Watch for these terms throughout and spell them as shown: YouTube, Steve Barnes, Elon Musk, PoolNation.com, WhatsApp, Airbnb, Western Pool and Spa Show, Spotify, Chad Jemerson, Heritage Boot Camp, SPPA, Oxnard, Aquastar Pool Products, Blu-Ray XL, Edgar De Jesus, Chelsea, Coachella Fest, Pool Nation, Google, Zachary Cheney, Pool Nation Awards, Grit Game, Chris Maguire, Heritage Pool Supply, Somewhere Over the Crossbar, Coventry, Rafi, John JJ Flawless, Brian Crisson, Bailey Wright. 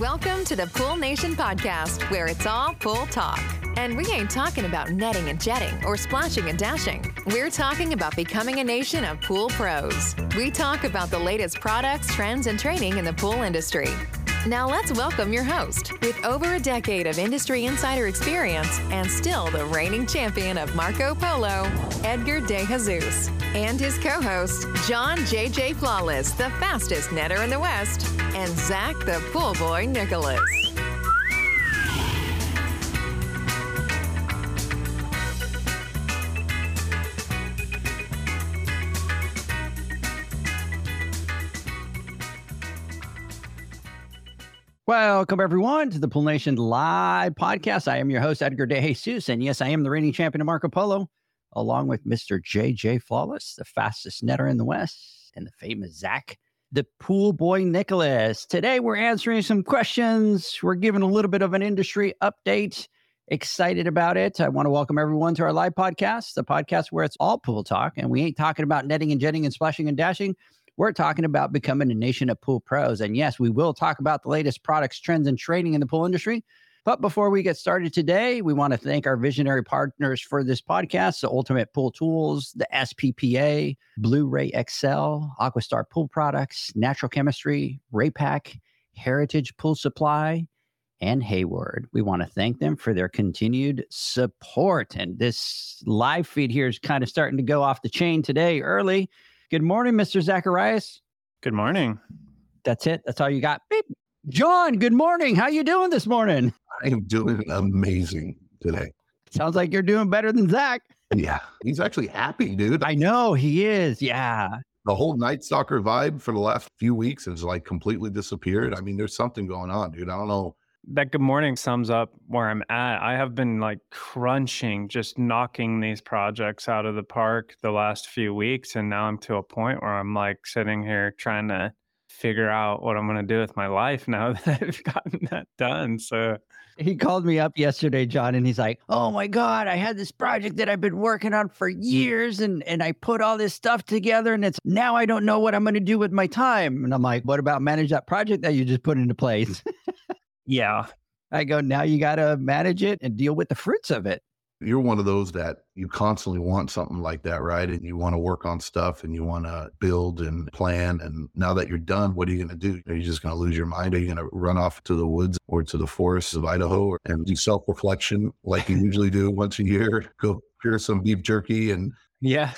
Welcome to the Pool Nation Podcast, where it's all pool talk. And we ain't talking about netting and jetting or splashing and dashing. We're talking about becoming a nation of pool pros. We talk about the latest products, trends, and training in the pool industry. Now let's welcome your host, with over a decade of industry insider experience and still the reigning champion of Marco Polo, Edgar De Jesus, and his co-host, John JJ Flawless, the fastest netter in the West, and Zach the pool boy Nicholas. Welcome, everyone, to the Pool Nation Live Podcast. I am your host, Edgar De Jesus, and yes, I am the reigning champion of Marco Polo, along with Mr. JJ Flawless, the fastest netter in the West, and the famous Zach, the pool boy Nicholas. Today, we're answering some questions. We're giving a little bit of an industry update. Excited about it. I want to welcome everyone to our live podcast, the podcast where it's all pool talk, and we ain't talking about netting and jetting and splashing and dashing. We're talking about becoming a nation of pool pros. And yes, we will talk about the latest products, trends, and training in the pool industry. But before we get started today, we want to thank our visionary partners for this podcast, the Ultimate Pool Tools, the SPPA, Blu-ray XL, Aquastar Pool Products, Natural Chemistry, Raypak, Heritage Pool Supply, and Hayward. We want to thank them for their continued support. And this live feed here is kind of starting to go off the chain today early. Good morning, Mr. Zacharias. Good morning. That's it. That's all you got. Beep. John, good morning. How you doing this morning? I am doing amazing today. Sounds like you're doing better than Zach. Yeah. He's actually happy, dude. I know he is. Yeah. The whole Night Stalker vibe for the last few weeks has like completely disappeared. I mean, there's something going on, dude. I don't know. That good morning sums up where I'm at. I have been like crunching, just knocking these projects out of the park the last few weeks. And now I'm to a point where I'm like sitting here trying to figure out what I'm going to do with my life now that I've gotten that done. So he called me up yesterday, John, and he's like, oh my God, I had this project that I've been working on for years and I put all this stuff together and it's now I don't know what I'm going to do with my time. And I'm like, what about manage that project that you just put into place? Yeah. I go, now you got to manage it and deal with the fruits of it. You're one of those that you constantly want something like that, right? And you want to work on stuff and you want to build and plan. And now that you're done, what are you going to do? Are you just going to lose your mind? Are you going to run off to the woods or to the forests of Idaho and do self-reflection like you usually do once a year? Go cure some beef jerky and... Yeah.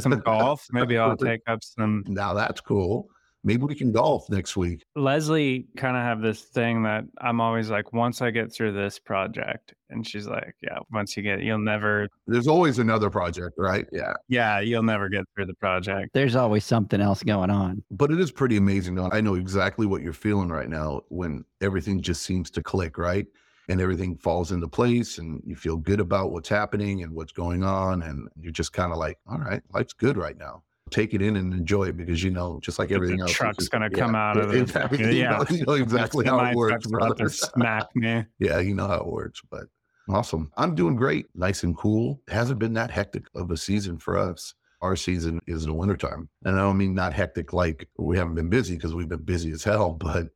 Some golf. Maybe I'll take up some... Now that's cool. Maybe we can golf next week. Leslie kind of have this thing that I'm always like, once I get through this project. And she's like, yeah, once you get, you'll never. There's always another project, right? Yeah. Yeah. You'll never get through the project. There's always something else going on. But it is pretty amazing, though. I know exactly what you're feeling right now when everything just seems to click, right? And everything falls into place and you feel good about what's happening and what's going on. And you're just kind of like, all right, life's good right now. Take it in and enjoy it because, you know, just like everything else. The truck's going to come out of it. Exactly, yeah. You know exactly how it works, brother. Smack me. Yeah, you know how it works, but awesome. I'm doing great. Nice and cool. It hasn't been that hectic of a season for us. Our season is the wintertime. And I don't mean not hectic like we haven't been busy because we've been busy as hell, but...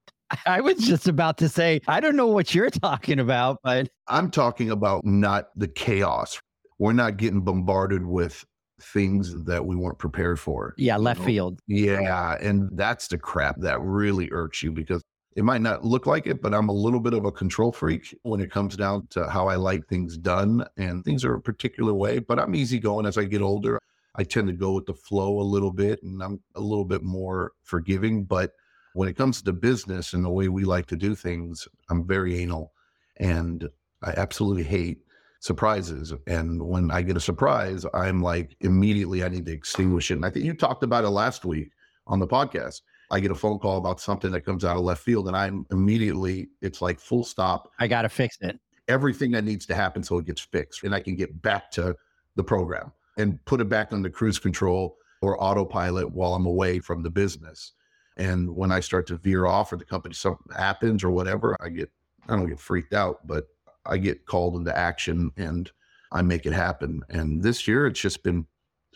I was just about to say, I don't know what you're talking about, but... I'm talking about not the chaos. We're not getting bombarded with things that we weren't prepared for. Yeah, left field. Yeah, and that's the crap that really irks you because it might not look like it, but I'm a little bit of a control freak when it comes down to how I like things done, and things are a particular way, but I'm easygoing as I get older. I tend to go with the flow a little bit, and I'm a little bit more forgiving, but when it comes to business and the way we like to do things, I'm very anal, and I absolutely hate surprises. And when I get a surprise, I'm like, immediately I need to extinguish it. And I think you talked about it last week on the podcast. I get a phone call about something that comes out of left field and I'm immediately, it's like full stop. I got to fix it. Everything that needs to happen so it gets fixed and I can get back to the program and put it back on the cruise control or autopilot while I'm away from the business. And when I start to veer off or the company, something happens or whatever, I don't get freaked out, but I get called into action and I make it happen. And this year, it's just been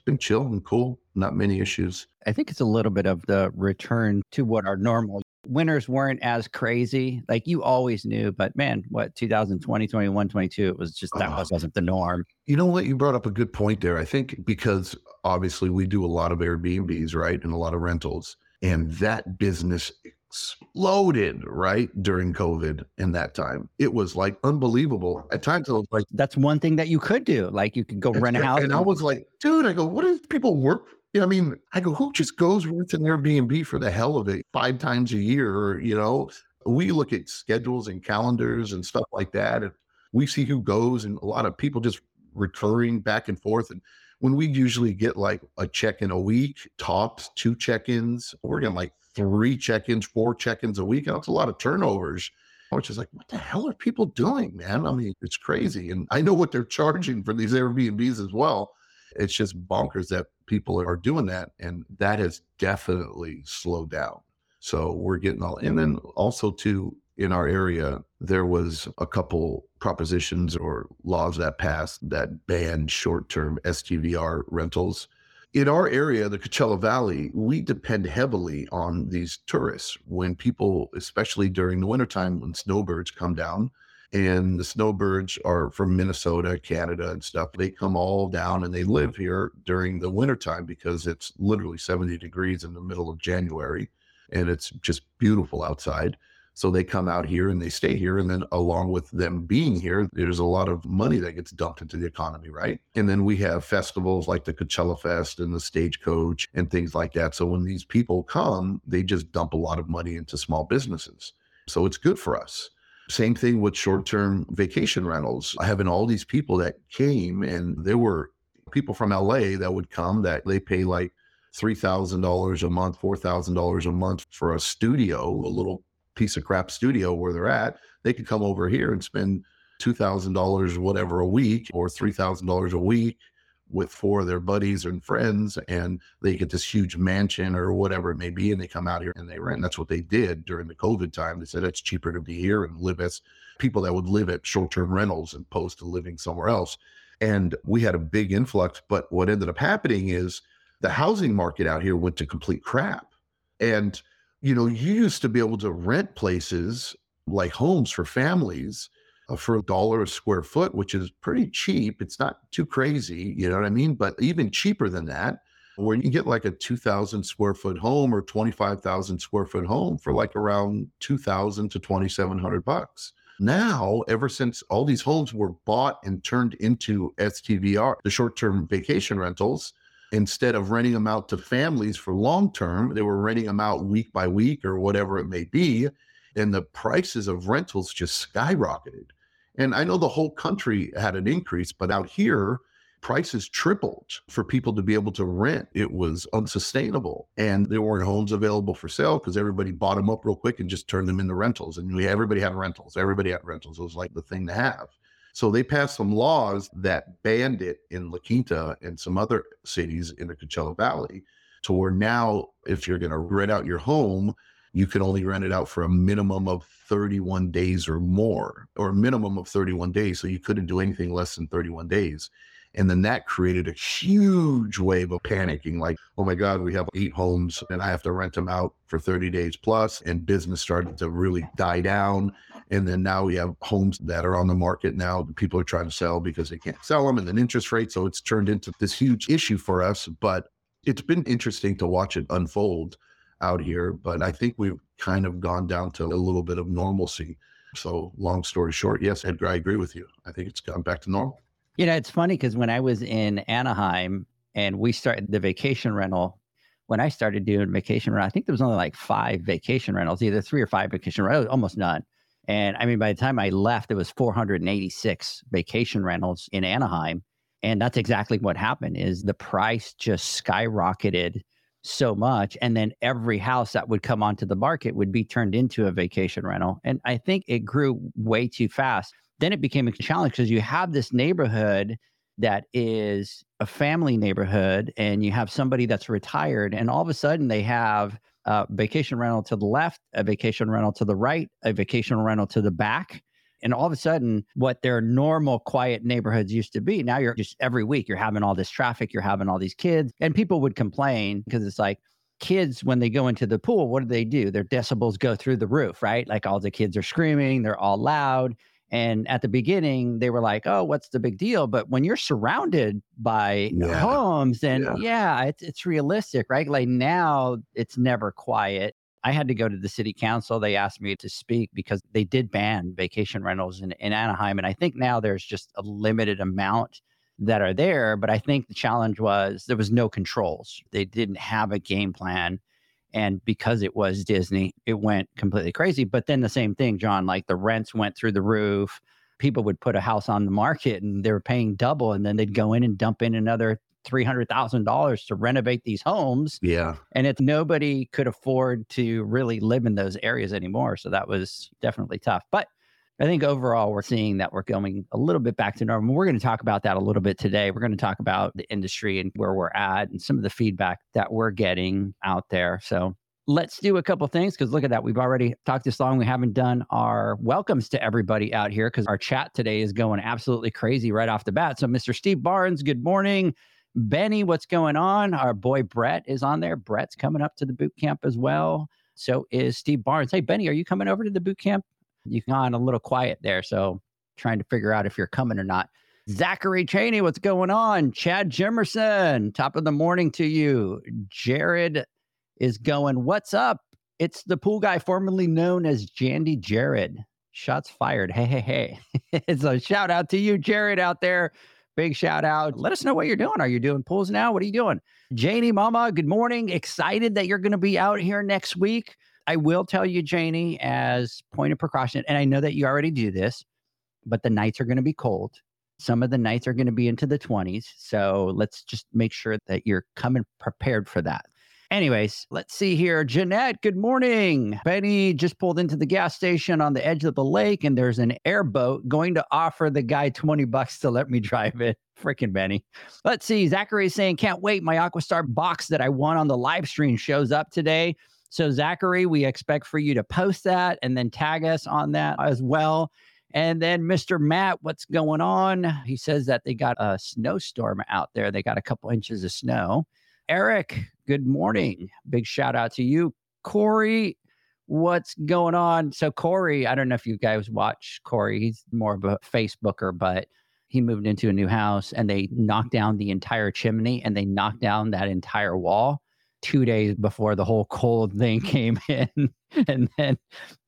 been chill and cool, not many issues. I think it's a little bit of the return to what our normal winters weren't as crazy. Like you always knew, but man, what, 2020, 21, 22, it was just, that wasn't the norm. You know what? You brought up a good point there. I think because obviously we do a lot of Airbnbs, right? And a lot of rentals, and that business exploded right during COVID. In that time, it was like unbelievable. At times it was like, that's one thing that you could do. Like you could go rent a house. And I was like, dude, I go, what if people work? You know, I mean, I go, who just goes rent an Airbnb for the hell of it 5 times a year? Or, you know, we look at schedules and calendars and stuff like that, and we see who goes, and a lot of people just recurring back and forth. And when we usually get like a check-in a week, tops 2 check-ins, we're getting like 3 check-ins, 4 check-ins a week. And it's a lot of turnovers, which is like, what the hell are people doing, man? I mean, it's crazy. And I know what they're charging for these Airbnbs as well. It's just bonkers that people are doing that. And that has definitely slowed down. So we're getting all, and then also too, in our area, there was a couple propositions or laws that passed that banned short-term STVR rentals. In our area, the Coachella Valley, we depend heavily on these tourists. When people, especially during the wintertime, when snowbirds come down, and the snowbirds are from Minnesota, Canada, and stuff. They come all down and they live here during the wintertime because it's literally 70 degrees in the middle of January, and it's just beautiful outside. So they come out here and they stay here. And then along with them being here, there's a lot of money that gets dumped into the economy, right? And then we have festivals like the Coachella Fest and the Stagecoach and things like that. So when these people come, they just dump a lot of money into small businesses. So it's good for us. Same thing with short-term vacation rentals. Having all these people that came, and there were people from LA that would come that they pay like $3,000 a month, $4,000 a month for a studio, a little piece of crap studio where they're at. They could come over here and spend $2,000 whatever a week or $3,000 a week with 4 of their buddies and friends, and they get this huge mansion or whatever it may be, and they come out here and they rent. That's what they did during the COVID time. They said it's cheaper to be here and live as people that would live at short-term rentals as opposed to living somewhere else. And we had a big influx, but what ended up happening is the housing market out here went to complete crap. And, you know, you used to be able to rent places like homes for families for $1 a square foot, which is pretty cheap. It's not too crazy, you know what I mean? But even cheaper than that, where you can get like a 2,000 square foot home or 25,000 square foot home for like around 2,000 to 2,700 bucks. Now, ever since all these homes were bought and turned into STVR, the short-term vacation rentals, instead of renting them out to families for long-term, they were renting them out week by week or whatever it may be. And the prices of rentals just skyrocketed. And I know the whole country had an increase, but out here, prices tripled for people to be able to rent. It was unsustainable. And there weren't homes available for sale because everybody bought them up real quick and just turned them into rentals. And everybody had rentals. Everybody had rentals. It was like the thing to have. So they passed some laws that banned it in La Quinta and some other cities in the Coachella Valley to where now, if you're going to rent out your home, you can only rent it out for a minimum of 31 days or more, or a minimum of 31 days. So you couldn't do anything less than 31 days. And then that created a huge wave of panicking, like, oh my God, we have 8 homes and I have to rent them out for 30 days plus. And business started to really die down. And then now we have homes that are on the market now that people are trying to sell because they can't sell them, and then interest rates. So it's turned into this huge issue for us, but it's been interesting to watch it unfold out here. But I think we've kind of gone down to a little bit of normalcy. So long story short, yes, Edgar, I agree with you. I think it's gone back to normal. You know, it's funny because when I was in Anaheim and we started the vacation rental, when I started doing vacation rental, I think there was only like 5 vacation rentals, either 3 or 5 vacation rentals, almost none. And I mean, by the time I left, it was 486 vacation rentals in Anaheim. And that's exactly what happened is the price just skyrocketed so much. And then every house that would come onto the market would be turned into a vacation rental. And I think it grew way too fast. Then it became a challenge because you have this neighborhood that is a family neighborhood and you have somebody that's retired, and all of a sudden they have a vacation rental to the left, a vacation rental to the right, a vacation rental to the back. And all of a sudden, what their normal quiet neighborhoods used to be, now you're just every week, you're having all this traffic, you're having all these kids. And people would complain because it's like, kids, when they go into the pool, what do? Their decibels go through the roof, right? Like all the kids are screaming, they're all loud. And at the beginning, they were like, oh, what's the big deal? But when you're surrounded by homes, then it's realistic, right? Like now it's never quiet. I had to go to the city council. They asked me to speak because they did ban vacation rentals in Anaheim. And I think now there's just a limited amount that are there. But I think the challenge was there was no controls. They didn't have a game plan. And because it was Disney, it went completely crazy. But then the same thing, John, like the rents went through the roof. People would put a house on the market and they were paying double. And then they'd go in and dump in another $300,000 to renovate these homes. Yeah. And it's nobody could afford to really live in those areas anymore. So that was definitely tough. But I think overall, we're seeing that we're going a little bit back to normal. We're going to talk about that a little bit today. We're going to talk about the industry and where we're at and some of the feedback that we're getting out there. So let's do a couple of things because look at that. We've already talked this long. We haven't done our welcomes to everybody out here because our chat today is going absolutely crazy right off the bat. So Mr. Steve Barnes, good morning. Benny, what's going on? Our boy Brett is on there. Brett's coming up to the boot camp as well. So is Steve Barnes. Hey, Benny, are you coming over to the boot camp? You've gone a little quiet there, so trying to figure out if you're coming or not. Zachary Cheney, what's going on? Chad Jemerson, top of the morning to you. Jared is going, what's up? It's the pool guy formerly known as Jandy Jared. Shots fired. Hey, hey, hey. It's a shout out to you, Jared, out there. Big shout out. Let us know what you're doing. Are you doing pools now? What are you doing? Janie Mama, good morning. Excited that you're going to be out here next week. I will tell you, Janie, as point of precaution, and I know that you already do this, but the nights are going to be cold. Some of the nights are going to be into the 20s. So let's just make sure that you're coming prepared for that. Anyways, let's see here. Jeanette, good morning. Betty just pulled into the gas station on the edge of the lake, and there's an airboat going to offer the guy $20 to let me drive it. Freaking Benny. Let's see. Zachary's saying, can't wait. My Aquastar box that I won on the live stream shows up today. So Zachary, we expect for you to post that and then tag us on that as well. And then Mr. Matt, what's going on? He says that they got a snowstorm out there. They got a couple inches of snow. Eric, good morning. Big shout out to you. Corey, what's going on? So Corey, I don't know if you guys watch Corey. He's more of a Facebooker, but he moved into a new house and they knocked down the entire chimney and they knocked down that entire wall 2 days before the whole cold thing came in. And then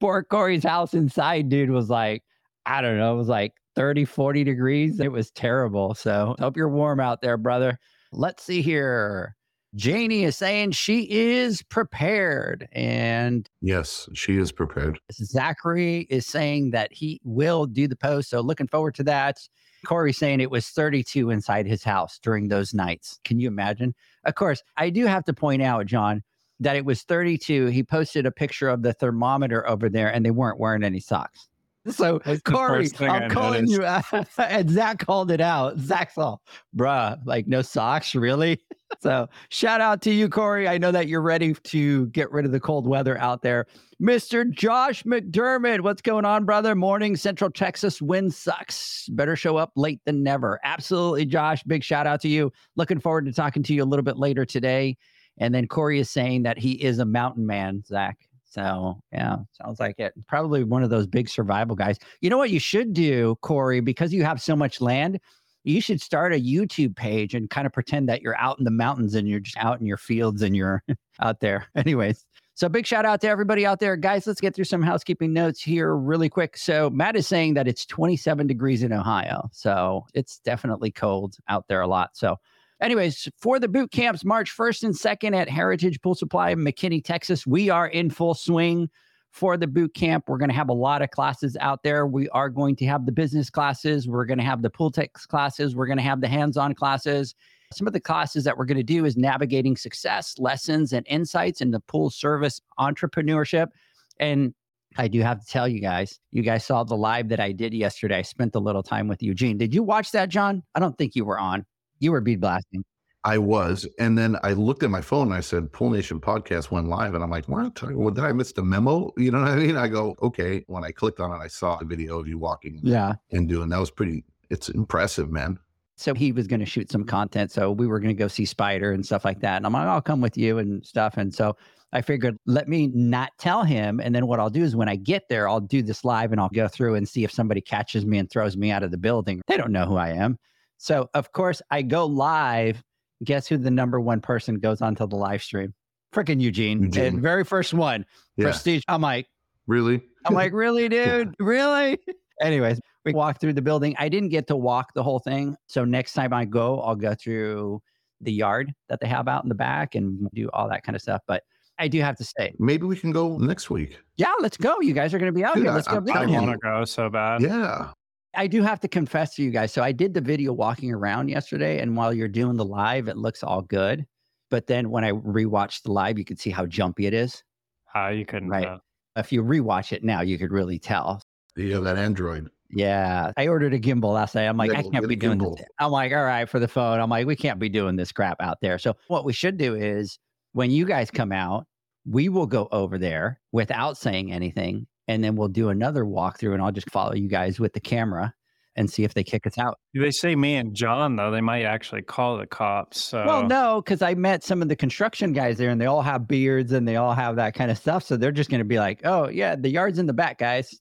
poor Corey's house inside, dude, was like, I don't know, it was like 30, 40 degrees. It was terrible. So hope you're warm out there, brother. Let's see here. Janie is saying she is prepared. And yes, she is prepared. Zachary is saying that he will do the post. So looking forward to that. Corey's saying it was 32 inside his house during those nights. Can you imagine? Of course, I do have to point out, John, that it was 32. He posted a picture of the thermometer over there and they weren't wearing any socks. So that's Corey, I'm calling you out. And Zach called it out. Zach's all, bruh, like no socks, really? So shout out to you, Corey. I know that you're ready to get rid of the cold weather out there. Mr. Josh McDermott, what's going on, brother? Morning, Central Texas wind sucks. Better show up late than never. Absolutely, Josh. Big shout out to you. Looking forward to talking to you a little bit later today. And then Corey is saying that he is a mountain man, Zach. So yeah, sounds like it. Probably one of those big survival guys. You know what you should do, Corey, because you have so much land, you should start a YouTube page and kind of pretend that you're out in the mountains and you're just out in your fields and you're out there. Anyways, so big shout out to everybody out there. Guys, let's get through some housekeeping notes here really quick. So Matt is saying that it's 27 degrees in Ohio. So it's definitely cold out there a lot. So anyways, for the boot camps, March 1st and 2nd at Heritage Pool Supply in McKinney, Texas, we are in full swing for the boot camp. We're going to have a lot of classes out there. We are going to have the business classes. We're going to have the pool tech classes. We're going to have the hands-on classes. Some of the classes that we're going to do is navigating success, lessons, and insights into pool service entrepreneurship. And I do have to tell you guys saw the live that I did yesterday. I spent a little time with Eugene. Did you watch that, John? I don't think you were on. You were bead blasting. I was. And then I looked at my phone and I said, Pool Nation Podcast went live. And I'm like, what? Well, did I miss the memo? You know what I mean? I go, okay. When I clicked on it, I saw a video of you walking and doing, that was pretty, it's impressive, man. So he was going to shoot some content. So we were going to go see Spider and stuff like that. And I'm like, I'll come with you and stuff. And so I figured, let me not tell him. And then what I'll do is when I get there, I'll do this live and I'll go through and see if somebody catches me and throws me out of the building. They don't know who I am. So of course I go live. Guess who the number one person goes onto the live stream? Freaking Eugene. And very first one, Prestige. I'm like, really? I'm like, really, dude? Really? Anyways, we walked through the building. I didn't get to walk the whole thing. So next time I go, I'll go through the yard that they have out in the back and do all that kind of stuff. But I do have to say, maybe we can go next week. Yeah, let's go. You guys are going to be out here. Let's go. I want to go so bad. Yeah. I do have to confess to you guys. So I did the video walking around yesterday, and while you're doing the live, it looks all good. But then when I rewatched the live, you could see how jumpy it is. You couldn't. Right. If you rewatch it now, you could really tell. You have that Android. Yeah. I ordered a gimbal last night. I'm like, I can't be doing this. I'm like, all right, for the phone. I'm like, we can't be doing this crap out there. So what we should do is when you guys come out, we will go over there without saying anything. And then we'll do another walkthrough and I'll just follow you guys with the camera and see if they kick us out. They say me and John, though, they might actually call the cops. So. Well, no, because I met some of the construction guys there and they all have beards and they all have that kind of stuff. So they're just going to be like, oh, yeah, the yard's in the back, guys.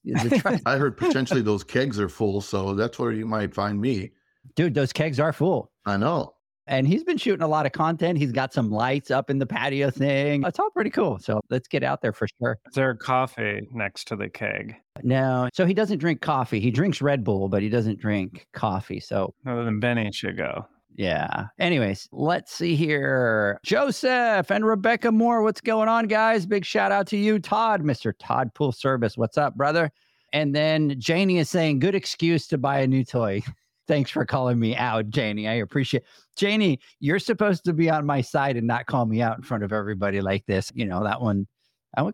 I heard potentially those kegs are full. So that's where you might find me. Dude, those kegs are full. I know. And he's been shooting a lot of content. He's got some lights up in the patio thing. It's all pretty cool. So let's get out there for sure. Is there coffee next to the keg? No. So he doesn't drink coffee. He drinks Red Bull, but he doesn't drink coffee. So other than Benny should go. Yeah. Anyways, let's see here. Joseph and Rebecca Moore. What's going on, guys? Big shout out to you, Todd, Mr. Todd Pool Service. What's up, brother? And then Janie is saying, good excuse to buy a new toy. Thanks for calling me out, Janie. I appreciate it. Janie, you're supposed to be on my side and not call me out in front of everybody like this. You know, that one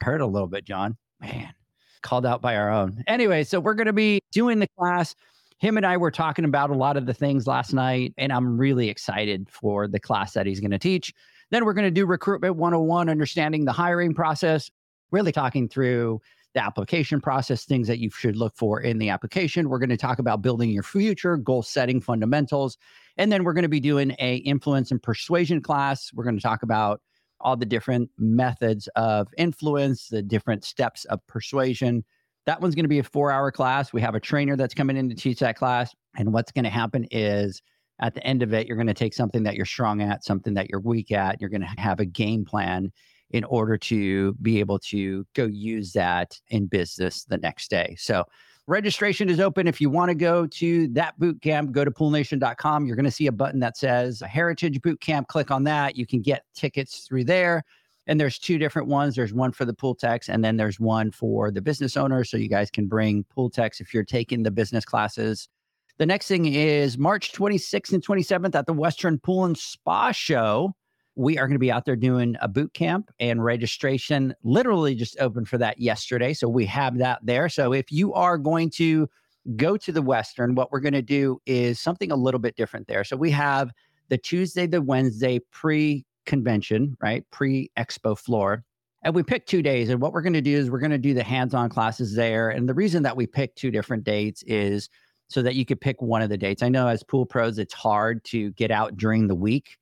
hurt a little bit, John. Man, called out by our own. Anyway, so we're going to be doing the class. Him and I were talking about a lot of the things last night, and I'm really excited for the class that he's going to teach. Then we're going to do Recruitment 101, understanding the hiring process, really talking through the application process, things that you should look for in the application. We're going to talk about building your future, goal setting fundamentals. And then we're going to be doing a influence and persuasion class. We're going to talk about all the different methods of influence, the different steps of persuasion. That one's going to be a 4-hour class. We have a trainer that's coming in to teach that class. And what's going to happen is at the end of it, you're going to take something that you're strong at, something that you're weak at. You're going to have a game plan in order to be able to go use that in business the next day. So registration is open. If you want to go to that boot camp, go to PoolNation.com. You're going to see a button that says Heritage Boot Camp. Click on that. You can get tickets through there. And there's two different ones. There's one for the pool techs, and then there's one for the business owners. So you guys can bring pool techs if you're taking the business classes. The next thing is March 26th and 27th at the Western Pool and Spa Show. We are going to be out there doing a boot camp, and registration literally just opened for that yesterday. So we have that there. So if you are going to go to the Western, what we're going to do is something a little bit different there. So we have the Tuesday, the Wednesday pre-convention, right? Pre-expo floor. And we picked 2 days. And what we're going to do is we're going to do the hands-on classes there. And the reason that we picked two different dates is so that you could pick one of the dates. I know as pool pros, it's hard to get out during the week.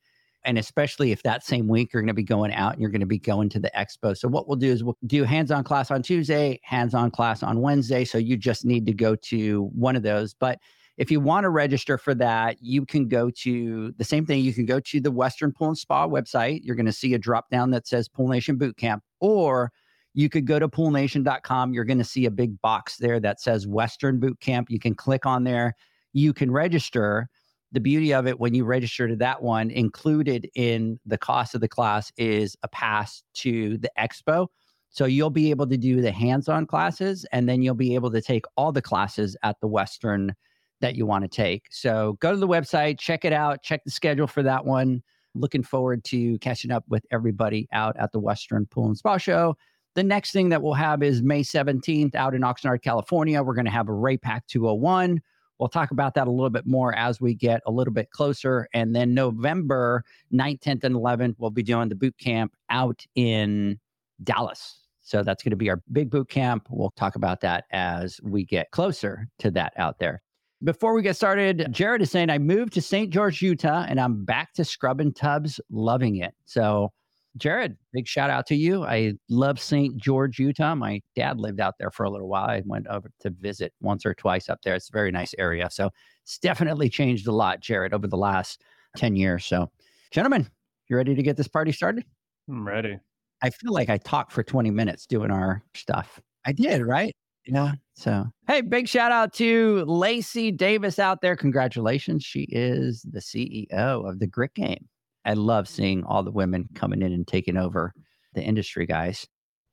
And especially if that same week you're going to be going out and you're going to be going to the expo. So what we'll do is we'll do hands-on class on Tuesday, hands-on class on Wednesday. So you just need to go to one of those. But if you want to register for that, you can go to the same thing. You can go to the Western Pool and Spa website. You're going to see a drop-down that says Pool Nation Bootcamp, or you could go to PoolNation.com. You're going to see a big box there that says Western Bootcamp. You can click on there. You can register. The beauty of it, when you register to that one, included in the cost of the class is a pass to the expo. So you'll be able to do the hands-on classes, and then you'll be able to take all the classes at the Western that you want to take. So go to the website, check it out, check the schedule for that one. Looking forward to catching up with everybody out at the Western Pool and Spa Show. The next thing that we'll have is May 17th out in Oxnard, California. We're going to have a Raypak 201. We'll talk about that a little bit more as we get a little bit closer. And then November 9th, 10th, and 11th, we'll be doing the boot camp out in Dallas. So that's going to be our big boot camp. We'll talk about that as we get closer to that out there. Before we get started, Jared is saying, I moved to St. George, Utah, and I'm back to scrubbing tubs, loving it. So Jared, big shout out to you. I love St. George, Utah. My dad lived out there for a little while. I went over to visit once or twice up there. It's a very nice area. So it's definitely changed a lot, Jared, over the last 10 years. So gentlemen, you ready to get this party started? I'm ready. I feel like I talked for 20 minutes doing our stuff. I did, right? Yeah. So, hey, big shout out to Lacey Davis out there. Congratulations. She is the CEO of the Grit Game. I love seeing all the women coming in and taking over the industry, guys.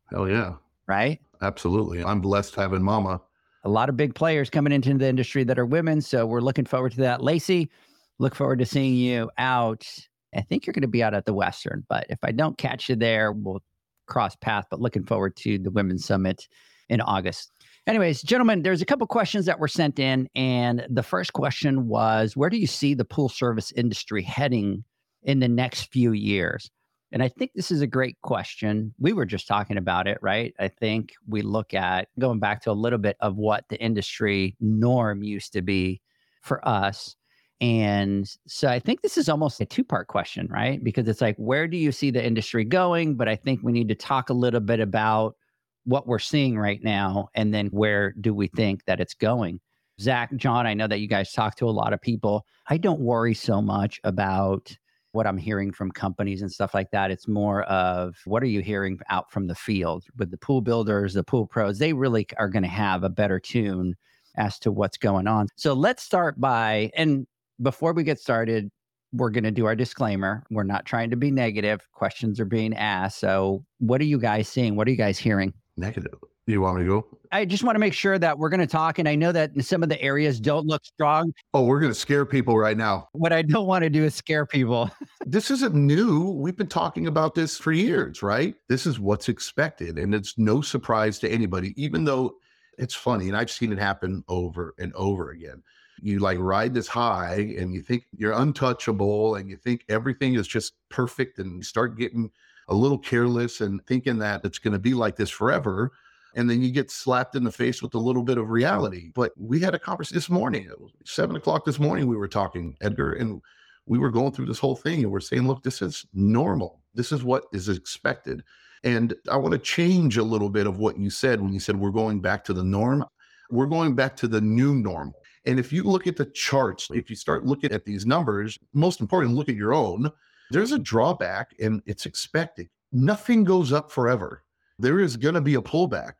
Hell yeah. Right? Absolutely. I'm blessed having Mama. A lot of big players coming into the industry that are women. So we're looking forward to that. Lacey, look forward to seeing you out. I think you're going to be out at the Western, but if I don't catch you there, we'll cross paths. But looking forward to the Women's Summit in August. Anyways, gentlemen, there's a couple questions that were sent in. And the first question was, where do you see the pool service industry heading in the next few years? And I think this is a great question. We were just talking about it, right? I think we look at going back to a little bit of what the industry norm used to be for us. And so I think this is almost a two-part question, right? Because it's like, where do you see the industry going? But I think we need to talk a little bit about what we're seeing right now, and then where do we think that it's going? Zach, John, I know that you guys talk to a lot of people. I don't worry so much about what I'm hearing from companies and stuff like that. It's more of, what are you hearing out from the field with the pool builders, the pool pros? They really are going to have a better tune as to what's going on. So let's start by, and before we get started, we're going to do our disclaimer. We're not trying to be negative. Questions are being asked. So what are you guys seeing? What are you guys hearing? Negative. You want me to go? I just want to make sure that we're going to talk. And I know that some of the areas don't look strong. Oh, we're going to scare people right now. What I don't want to do is scare people. This isn't new. We've been talking about this for years, right? This is what's expected. And it's no surprise to anybody, even though it's funny. And I've seen it happen over and over again. You like ride this high and you think you're untouchable and you think everything is just perfect and you start getting a little careless and thinking that it's going to be like this forever. And then you get slapped in the face with a little bit of reality. But we had a conversation this morning. It was 7 o'clock this morning. We were talking, Edgar, and we were going through this whole thing and we're saying, look, this is normal. This is what is expected. And I want to change a little bit of what you said when you said we're going back to the norm. We're going back to the new normal. And if you look at the charts, if you start looking at these numbers, most important, look at your own. There's a drawback and it's expected. Nothing goes up forever. There is going to be a pullback.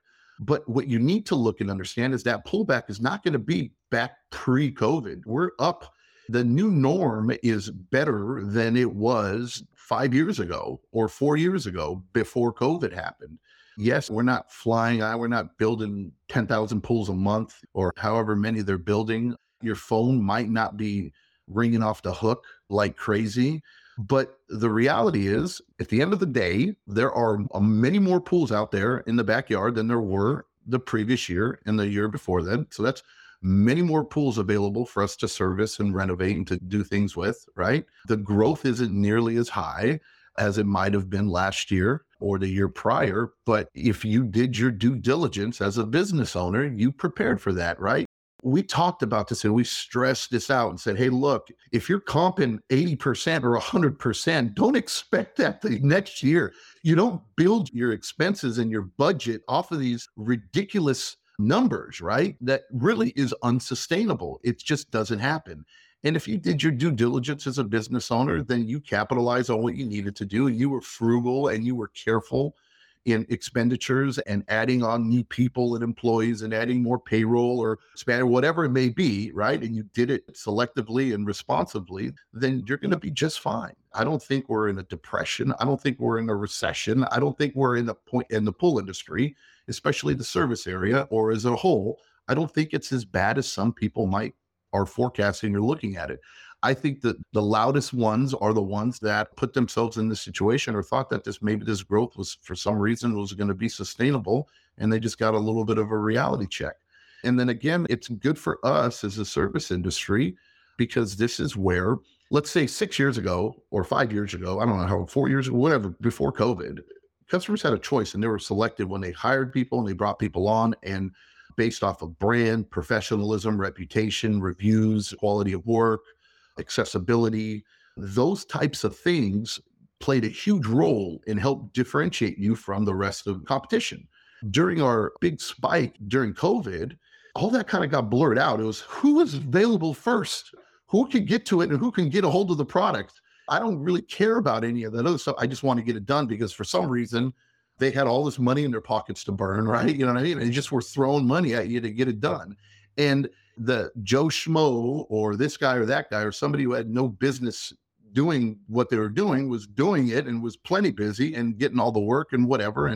But what you need to look and understand is that pullback is not going to be back pre-COVID. We're up. The new norm is better than it was 5 years ago or 4 years ago before COVID happened. Yes, we're not flying high. We're not building 10,000 pools a month or however many they're building. Your phone might not be ringing off the hook like crazy. But the reality is, at the end of the day, there are many more pools out there in the backyard than there were the previous year and the year before then. So that's many more pools available for us to service and renovate and to do things with, right? The growth isn't nearly as high as it might have been last year or the year prior. But if you did your due diligence as a business owner, you prepared for that, right? We talked about this and we stressed this out and said, hey, look, if you're comping 80% or 100%, don't expect that the next year. You don't build your expenses and your budget off of these ridiculous numbers, right? That really is unsustainable. It just doesn't happen. And if you did your due diligence as a business owner, then you capitalized on what you needed to do. And you were frugal and you were careful in expenditures and adding on new people and employees and adding more payroll or expanding, whatever it may be, right? And you did it selectively and responsibly, then you're going to be just fine. I don't think we're in a depression. I don't think we're in a recession. I don't think we're in a point in the pool industry, especially the service area or as a whole. I don't think it's as bad as some people might are forecasting or looking at it. I think that the loudest ones are the ones that put themselves in this situation or thought that this growth was for some reason was going to be sustainable, and they just got a little bit of a reality check. And then again, it's good for us as a service industry, because this is where, let's say 6 years ago or 5 years ago, I don't know how, 4 years ago, whatever, before COVID, customers had a choice and they were selective when they hired people and they brought people on, and based off of brand, professionalism, reputation, reviews, quality of work, accessibility, those types of things played a huge role in help differentiate you from the rest of the competition. During our big spike during COVID, all that kind of got blurred out. It was who was available first, who could get to it, and who can get a hold of the product. I don't really care about any of that other stuff. I just want to get it done, because for some reason, they had all this money in their pockets to burn, right? You know what I mean? And just were throwing money at you to get it done. And the Joe Schmo or this guy or that guy or somebody who had no business doing what they were doing was doing it and was plenty busy and getting all the work and whatever.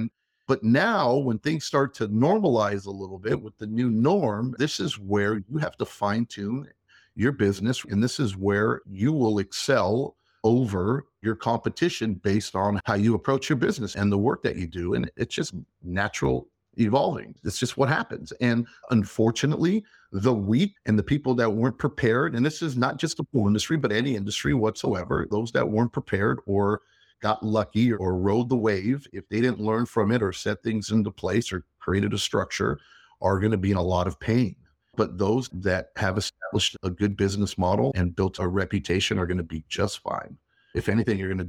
But now when things start to normalize a little bit with the new norm, this is where you have to fine tune your business. And this is where you will excel over your competition based on how you approach your business and the work that you do. And it's just natural evolving. It's just what happens. And unfortunately, the weak and the people that weren't prepared, and this is not just the pool industry, but any industry whatsoever, those that weren't prepared or got lucky or rode the wave, if they didn't learn from it or set things into place or created a structure, are going to be in a lot of pain. But those that have established a good business model and built a reputation are going to be just fine. If anything, you're going to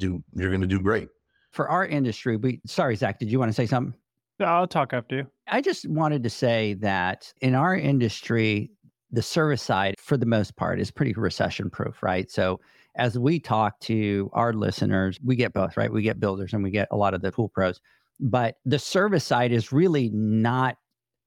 do great. For our industry, sorry, Zach, did you want to say something? No, I'll talk after you. I just wanted to say that in our industry, the service side, for the most part, is pretty recession-proof, right? So as we talk to our listeners, we get both, right? We get builders and we get a lot of the pool pros. But the service side is really not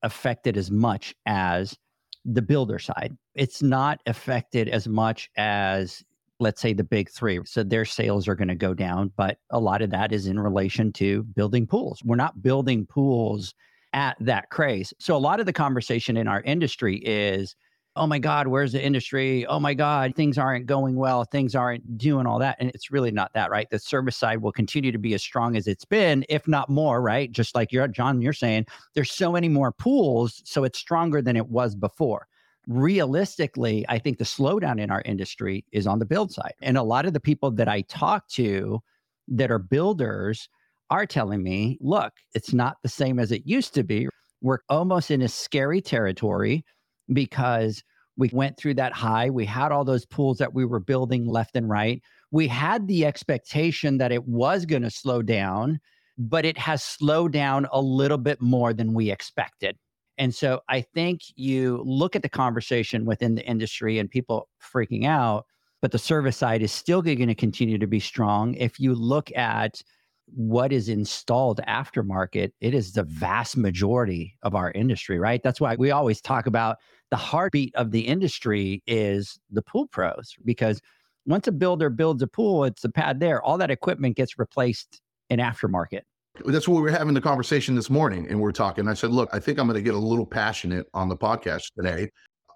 affected as much as the builder side. It's not affected as much as, let's say, the big three. So their sales are going to go down, but a lot of that is in relation to building pools. We're not building pools at that craze. So a lot of the conversation in our industry is, oh my God, where's the industry? Oh my God, things aren't going well. Things aren't doing all that. And it's really not that, right? The service side will continue to be as strong as it's been, if not more, right? Just like John, you're saying, there's so many more pools, so it's stronger than it was before. Realistically, I think the slowdown in our industry is on the build side. And a lot of the people that I talk to that are builders are telling me, look, it's not the same as it used to be. We're almost in a scary territory because we went through that high. We had all those pools that we were building left and right. We had the expectation that it was going to slow down, but it has slowed down a little bit more than we expected. And so I think you look at the conversation within the industry and people freaking out, but the service side is still going to continue to be strong. If you look at what is installed aftermarket, it is the vast majority of our industry, right? That's why we always talk about the heartbeat of the industry is the pool pros, because once a builder builds a pool, it's a pad there. All that equipment gets replaced in aftermarket. That's what we were having the conversation this morning, and we're talking. I said, look, I think I'm going to get a little passionate on the podcast today.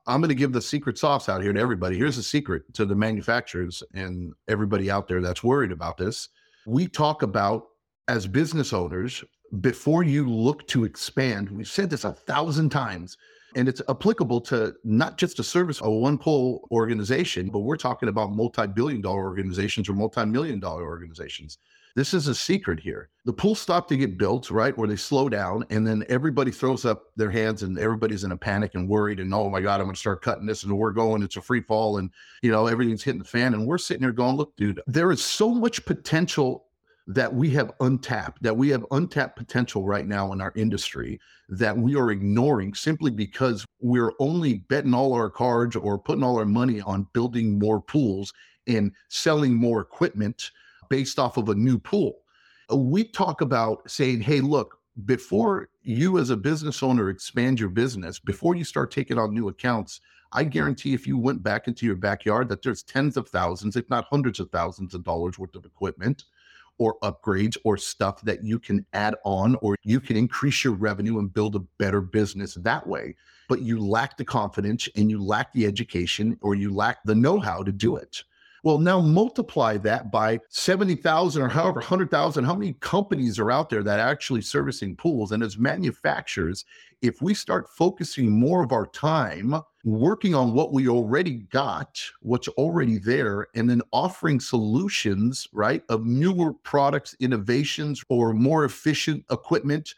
I'm going to give the secret sauce out here to everybody. Here's the secret to the manufacturers and everybody out there that's worried about this. We talk about, as business owners, before you look to expand, we've said this 1,000 times, and it's applicable to not just to service a one-pool organization, but we're talking about multi-billion-dollar organizations or multi-million-dollar organizations. This is a secret here. The pools stop to get built, right? Where they slow down, and then everybody throws up their hands and everybody's in a panic and worried and, oh my God, I'm going to start cutting this and we're going, it's a free fall and, you know, everything's hitting the fan. And we're sitting here going, look, dude, there is so much potential that we have untapped, potential right now in our industry that we are ignoring simply because we're only betting all our cards or putting all our money on building more pools and selling more equipment based off of a new pool. We talk about saying, hey, look, before you as a business owner expand your business, before you start taking on new accounts, I guarantee if you went back into your backyard that there's tens of thousands, if not hundreds of thousands of dollars worth of equipment or upgrades or stuff that you can add on, or you can increase your revenue and build a better business that way. But you lack the confidence and you lack the education, or you lack the know-how to do it. Well, now multiply that by 70,000 or however, 100,000, how many companies are out there that are actually servicing pools? And as manufacturers, if we start focusing more of our time working on what we already got, what's already there, and then offering solutions, right, of newer products, innovations, or more efficient equipment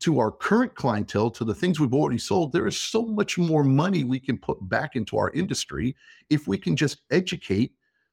to our current clientele, to the things we've already sold, there is so much more money we can put back into our industry if we can just educate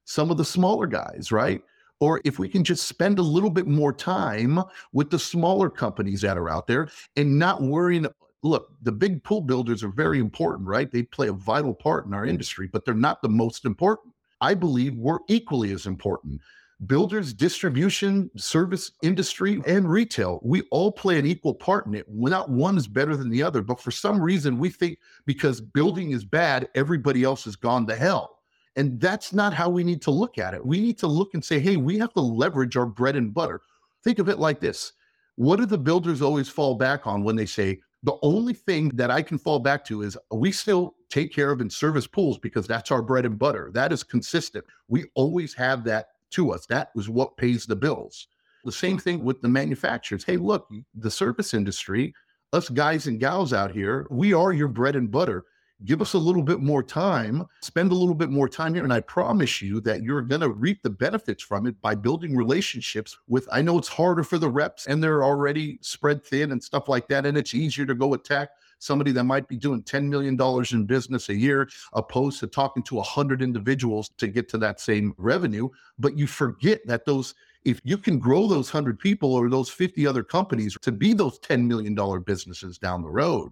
some of the smaller guys, right? Or if we can just spend a little bit more time with the smaller companies that are out there and not worrying. Look, the big pool builders are very important, right? They play a vital part in our industry, but they're not the most important. I believe we're equally as important. Builders, distribution, service industry, and retail, we all play an equal part in it. Not one is better than the other, but for some reason, we think because building is bad, everybody else has gone to hell. And that's not how we need to look at it. We need to look and say, hey, we have to leverage our bread and butter. Think of it like this. What do the builders always fall back on when they say, the only thing that I can fall back to is we still take care of and service pools because that's our bread and butter. That is consistent. We always have that to us. That was what pays the bills. The same thing with the manufacturers. Hey, look, the service industry, us guys and gals out here, we are your bread and butter. Give us a little bit more time, spend a little bit more time here. And I promise you that you're going to reap the benefits from it by building relationships with, I know it's harder for the reps and they're already spread thin and stuff like that. And it's easier to go attack somebody that might be doing $10 million in business a year, opposed to talking to 100 individuals to get to that same revenue. But you forget that those, if you can grow those 100 people or those 50 other companies to be those $10 million businesses down the road.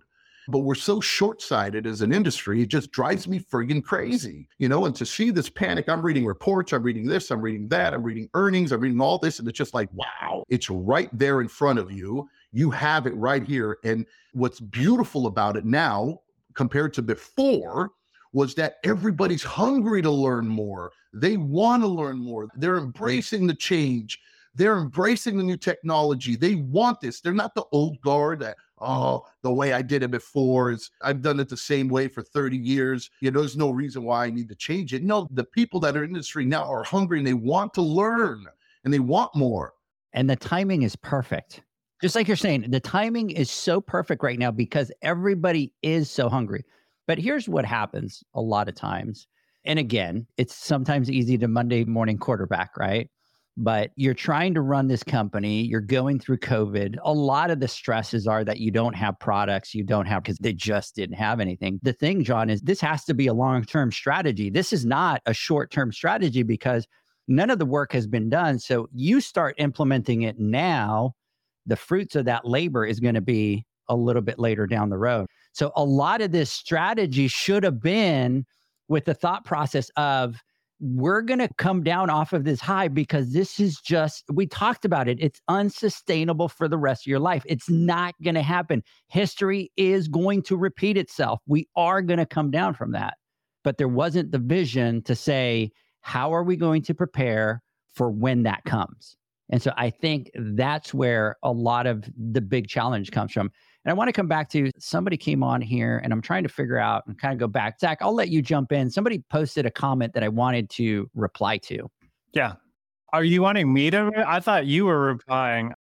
But we're so short-sighted as an industry, it just drives me friggin' crazy, you know, and to see this panic, I'm reading reports, I'm reading this, I'm reading that, I'm reading earnings, I'm reading all this, and it's just like, wow, it's right there in front of you. You have it right here. And what's beautiful about it now compared to before was that everybody's hungry to learn more. They want to learn more. They're embracing the change. They're embracing the new technology. They want this. They're not the old guard that, oh, the way I did it before is I've done it the same way for 30 years. You know, there's no reason why I need to change it. No, the people that are in the industry now are hungry and they want to learn and they want more. And the timing is perfect. Just like you're saying, the timing is so perfect right now because everybody is so hungry. But here's what happens a lot of times. And again, it's sometimes easy to Monday morning quarterback, right? But you're trying to run this company, you're going through COVID. A lot of the stresses are that you don't have products, you don't have, because they just didn't have anything. The thing, John, is this has to be a long-term strategy. This is not a short-term strategy because none of the work has been done. So you start implementing it now, the fruits of that labor is going to be a little bit later down the road. So a lot of this strategy should have been with the thought process of, we're going to come down off of this high because this is just, we talked about it. It's unsustainable for the rest of your life. It's not going to happen. History is going to repeat itself. We are going to come down from that. But there wasn't the vision to say, how are we going to prepare for when that comes? And so I think that's where a lot of the big challenge comes from. And I want to come back to, somebody came on here and I'm trying to figure out and kind of go back. Zach, I'll let you jump in. Somebody posted a comment that I wanted to reply to. Yeah. Are you wanting me to? I thought you were replying.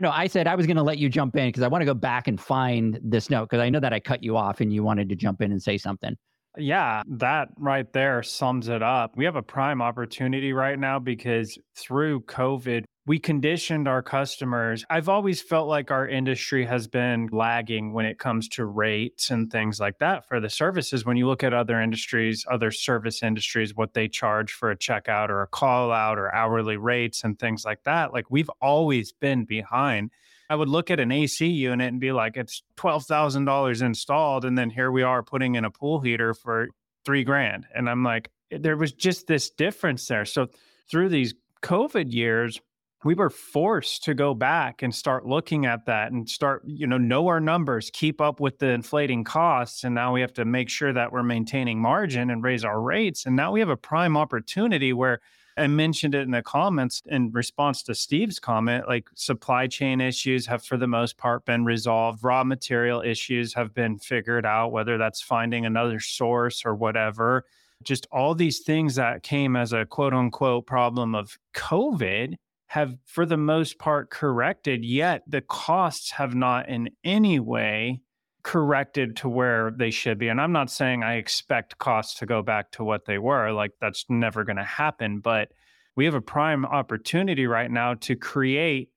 No, I said I was going to let you jump in because I want to go back and find this note because I know that I cut you off and you wanted to jump in and say something. Yeah, that right there sums it up. We have a prime opportunity right now because through COVID, we conditioned our customers. I've always felt like our industry has been lagging when it comes to rates and things like that for the services. When you look at other industries, other service industries, what they charge for a checkout or a call out or hourly rates and things like that, like we've always been behind. I would look at an AC unit and be like, it's $12,000 installed. And then here we are putting in a pool heater for $3,000. And I'm like, there was just this difference there. So through these COVID years, we were forced to go back and start looking at that and start, you know our numbers, keep up with the inflating costs. And now we have to make sure that we're maintaining margin and raise our rates. And now we have a prime opportunity where I mentioned it in the comments in response to Steve's comment, like supply chain issues have for the most part been resolved. Raw material issues have been figured out, whether that's finding another source or whatever. just all these things that came as a quote unquote problem of COVID have for the most part corrected, yet the costs have not in any way corrected to where they should be. And I'm not saying I expect costs to go back to what they were, like that's never going to happen, but we have a prime opportunity right now to create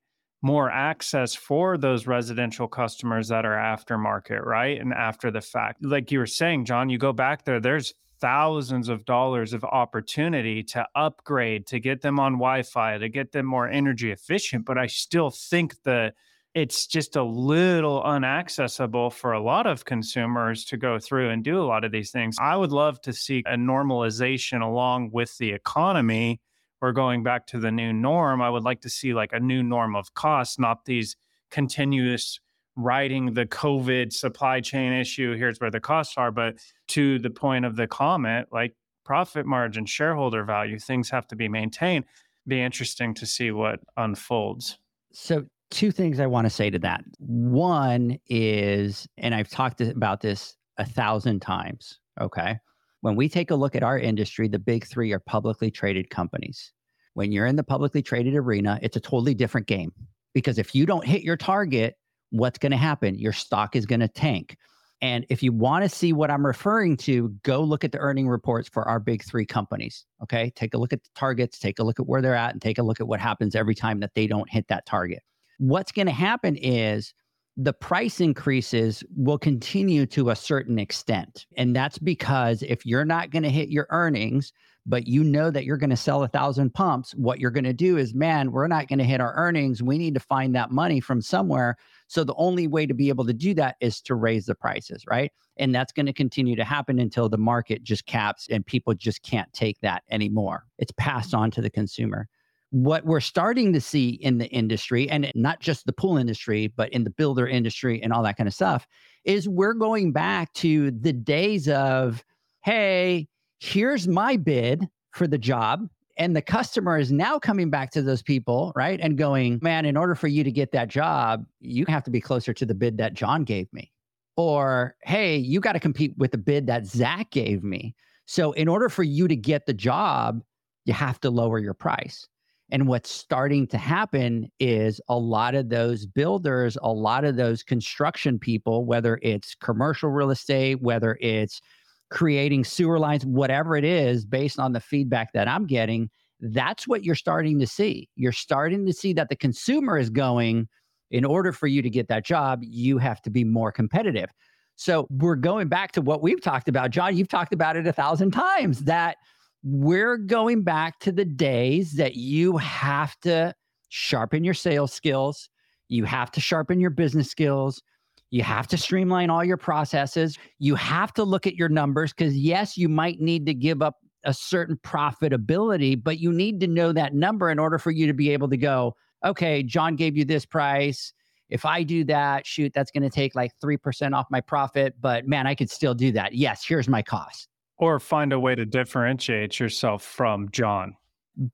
more access for those residential customers that are aftermarket, right? And after the fact, like you were saying, John, you go back there, there's thousands of dollars of opportunity to upgrade, to get them on Wi-Fi, to get them more energy efficient. But I still think that it's just a little inaccessible for a lot of consumers to go through and do a lot of these things. I would love to see a normalization along with the economy. We're going back to the new norm. I would like to see like a new norm of cost, not these continuous riding the COVID supply chain issue. Here's where the costs are. But to the point of the comment, like profit margin, shareholder value, things have to be maintained. Be interesting to see what unfolds. So two things I want to say to that. One is, and I've talked about this 1,000 times, okay? When we take a look at our industry, the big three are publicly traded companies. When you're in the publicly traded arena, it's a totally different game. Because if you don't hit your target, what's going to happen? Your stock is going to tank. And if you want to see what I'm referring to, go look at the earning reports for our big three companies. Okay, take a look at the targets, take a look at where they're at, and take a look at what happens every time that they don't hit that target. What's going to happen is the price increases will continue to a certain extent. And that's because if you're not going to hit your earnings, but you know that you're going to sell 1,000 pumps, what you're going to do is, man, we're not going to hit our earnings. We need to find that money from somewhere. So the only way to be able to do that is to raise the prices, right? And that's going to continue to happen until the market just caps and people just can't take that anymore. It's passed on to the consumer. What we're starting to see in the industry, and not just the pool industry, but in the builder industry and all that kind of stuff, is we're going back to the days of, hey, here's my bid for the job. And the customer is now coming back to those people, right? And going, man, in order for you to get that job, you have to be closer to the bid that John gave me. Or, hey, you got to compete with the bid that Zach gave me. So in order for you to get the job, you have to lower your price. And what's starting to happen is a lot of those builders, a lot of those construction people, whether it's commercial real estate, whether it's creating sewer lines, whatever it is, based on the feedback that I'm getting, that's what you're starting to see. You're starting to see that the consumer is going, in order for you to get that job, you have to be more competitive. So we're going back to what we've talked about. John, you've talked about it 1,000 times, that we're going back to the days that you have to sharpen your sales skills. You have to sharpen your business skills. You have to streamline all your processes. You have to look at your numbers because, yes, you might need to give up a certain profitability, but you need to know that number in order for you to be able to go, okay, John gave you this price. If I do that, shoot, that's going to take like 3% off my profit, but man, I could still do that. Yes, here's my cost. Or find a way to differentiate yourself from John.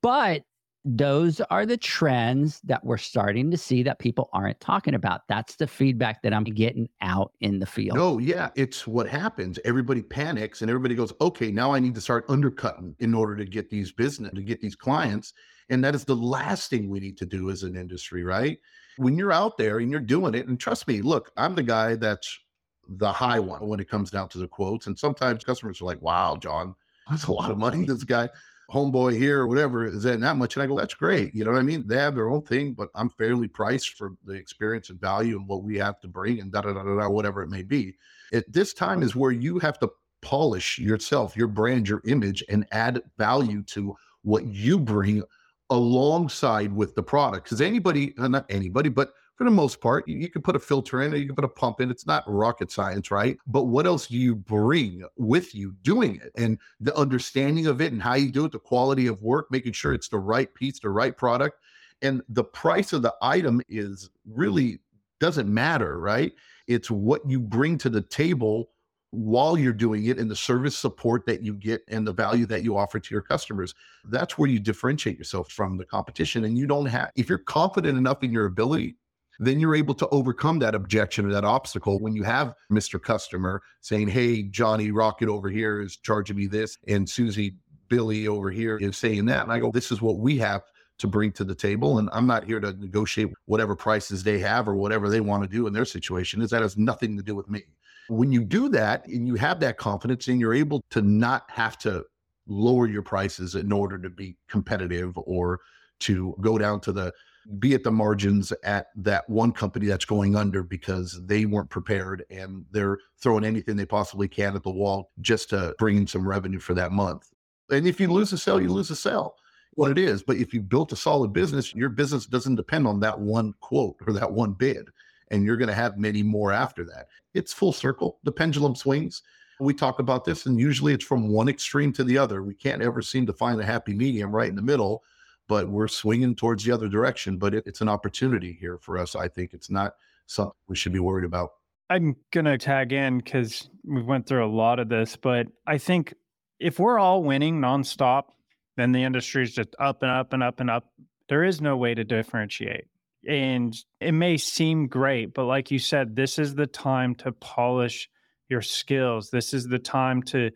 But those are the trends that we're starting to see that people aren't talking about. That's the feedback that I'm getting out in the field. Oh, yeah. It's what happens. Everybody panics and everybody goes, okay, now I need to start undercutting in order to get these business, to get these clients. And that is the last thing we need to do as an industry, right? When you're out there and you're doing it, and trust me, look, I'm the guy that's the high one when it comes down to the quotes. And sometimes customers are like, wow, John, that's a lot of money. This guy, homeboy here or whatever, is that not much? And I go, that's great. You know what I mean? They have their own thing, but I'm fairly priced for the experience and value and what we have to bring and whatever it may be. At this time is where you have to polish yourself, your brand, your image, and add value to what you bring alongside with the product. Because not anybody, but for the most part, you can put a filter in, or you can put a pump in. It's not rocket science, right? But what else do you bring with you doing it? And the understanding of it and how you do it, the quality of work, making sure it's the right piece, the right product. And the price of the item is really doesn't matter, right? It's what you bring to the table while you're doing it and the service support that you get and the value that you offer to your customers. That's where you differentiate yourself from the competition. And you don't have, if you're confident enough in your ability then you're able to overcome that objection or that obstacle when you have Mr. Customer saying, hey, Johnny Rocket over here is charging me this, and Susie Billy over here is saying that. And I go, this is what we have to bring to the table. And I'm not here to negotiate whatever prices they have or whatever they want to do in their situation. That has nothing to do with me. When you do that and you have that confidence and you're able to not have to lower your prices in order to be competitive or to go down to be at the margins at that one company that's going under because they weren't prepared and they're throwing anything they possibly can at the wall just to bring in some revenue for that month. And if you lose a sale, you lose a sale. What it is, but if you built a solid business, your business doesn't depend on that one quote or that one bid, and you're going to have many more after that. It's full circle. The pendulum swings. We talk about this, and usually it's from one extreme to the other. We can't ever seem to find a happy medium right in the middle, but we're swinging towards the other direction. But it's an opportunity here for us. I think it's not something we should be worried about. I'm going to tag in because we went through a lot of this, but I think if we're all winning nonstop, then the industry is just up and up and up and up. There is no way to differentiate. And it may seem great, but like you said, this is the time to polish your skills. This is the time to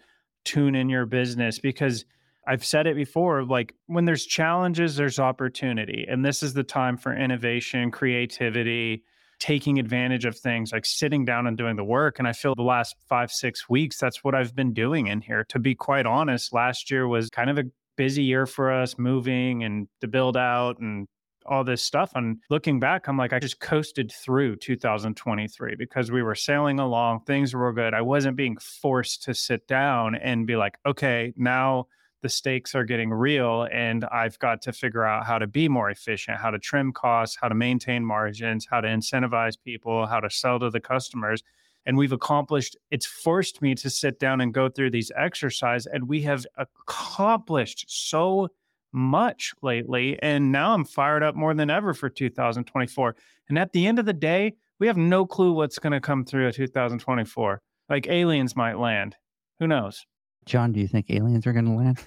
tune in your business, because I've said it before, like when there's challenges, there's opportunity. And this is the time for innovation, creativity, taking advantage of things, like sitting down and doing the work. And I feel the last 5-6 weeks, that's what I've been doing in here. To be quite honest, last year was kind of a busy year for us, moving and the build out and all this stuff. And looking back, I'm like, I just coasted through 2023 because we were sailing along. Things were good. I wasn't being forced to sit down and be like, okay, now the stakes are getting real and I've got to figure out how to be more efficient, how to trim costs, how to maintain margins, how to incentivize people, how to sell to the customers. And we've accomplished, it's forced me to sit down and go through these exercises. And we have accomplished so much lately. And now I'm fired up more than ever for 2024. And at the end of the day, we have no clue what's going to come through in 2024. Like aliens might land. Who knows? John, do you think aliens are going to land?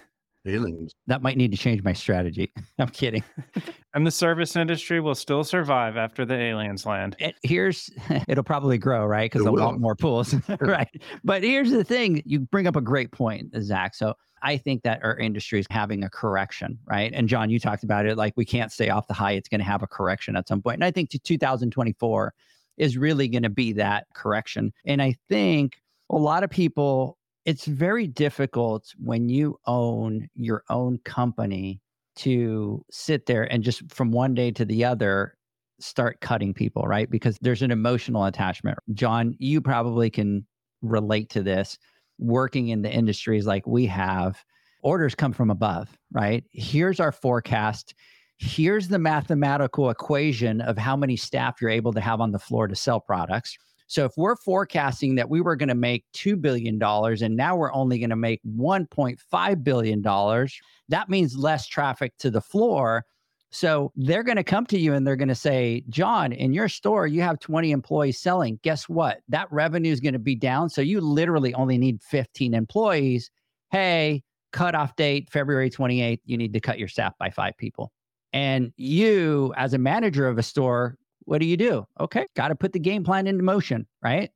Aliens. That might need to change my strategy. I'm kidding. And the service industry will still survive after the aliens land. It'll probably grow, right? Because there'll be a lot more pools, right? But here's the thing. You bring up a great point, Zach. So I think that our industry is having a correction, right? And John, you talked about it. Like we can't stay off the high. It's going to have a correction at some point. And I think 2024 is really going to be that correction. And I think a lot of people, it's very difficult when you own your own company to sit there and just from one day to the other start cutting people, right? Because there's an emotional attachment. John, you probably can relate to this. Working in the industries like we have, orders come from above, right? Here's our forecast. Here's the mathematical equation of how many staff you're able to have on the floor to sell products. So if we're forecasting that we were going to make $2 billion and now we're only going to make $1.5 billion, that means less traffic to the floor. So they're going to come to you and they're going to say, John, in your store, you have 20 employees selling. Guess what? That revenue is going to be down. So you literally only need 15 employees. Hey, cutoff date, February 28th, you need to cut your staff by 5 people. And you, as a manager of a store, what do? Okay, got to put the game plan into motion, right?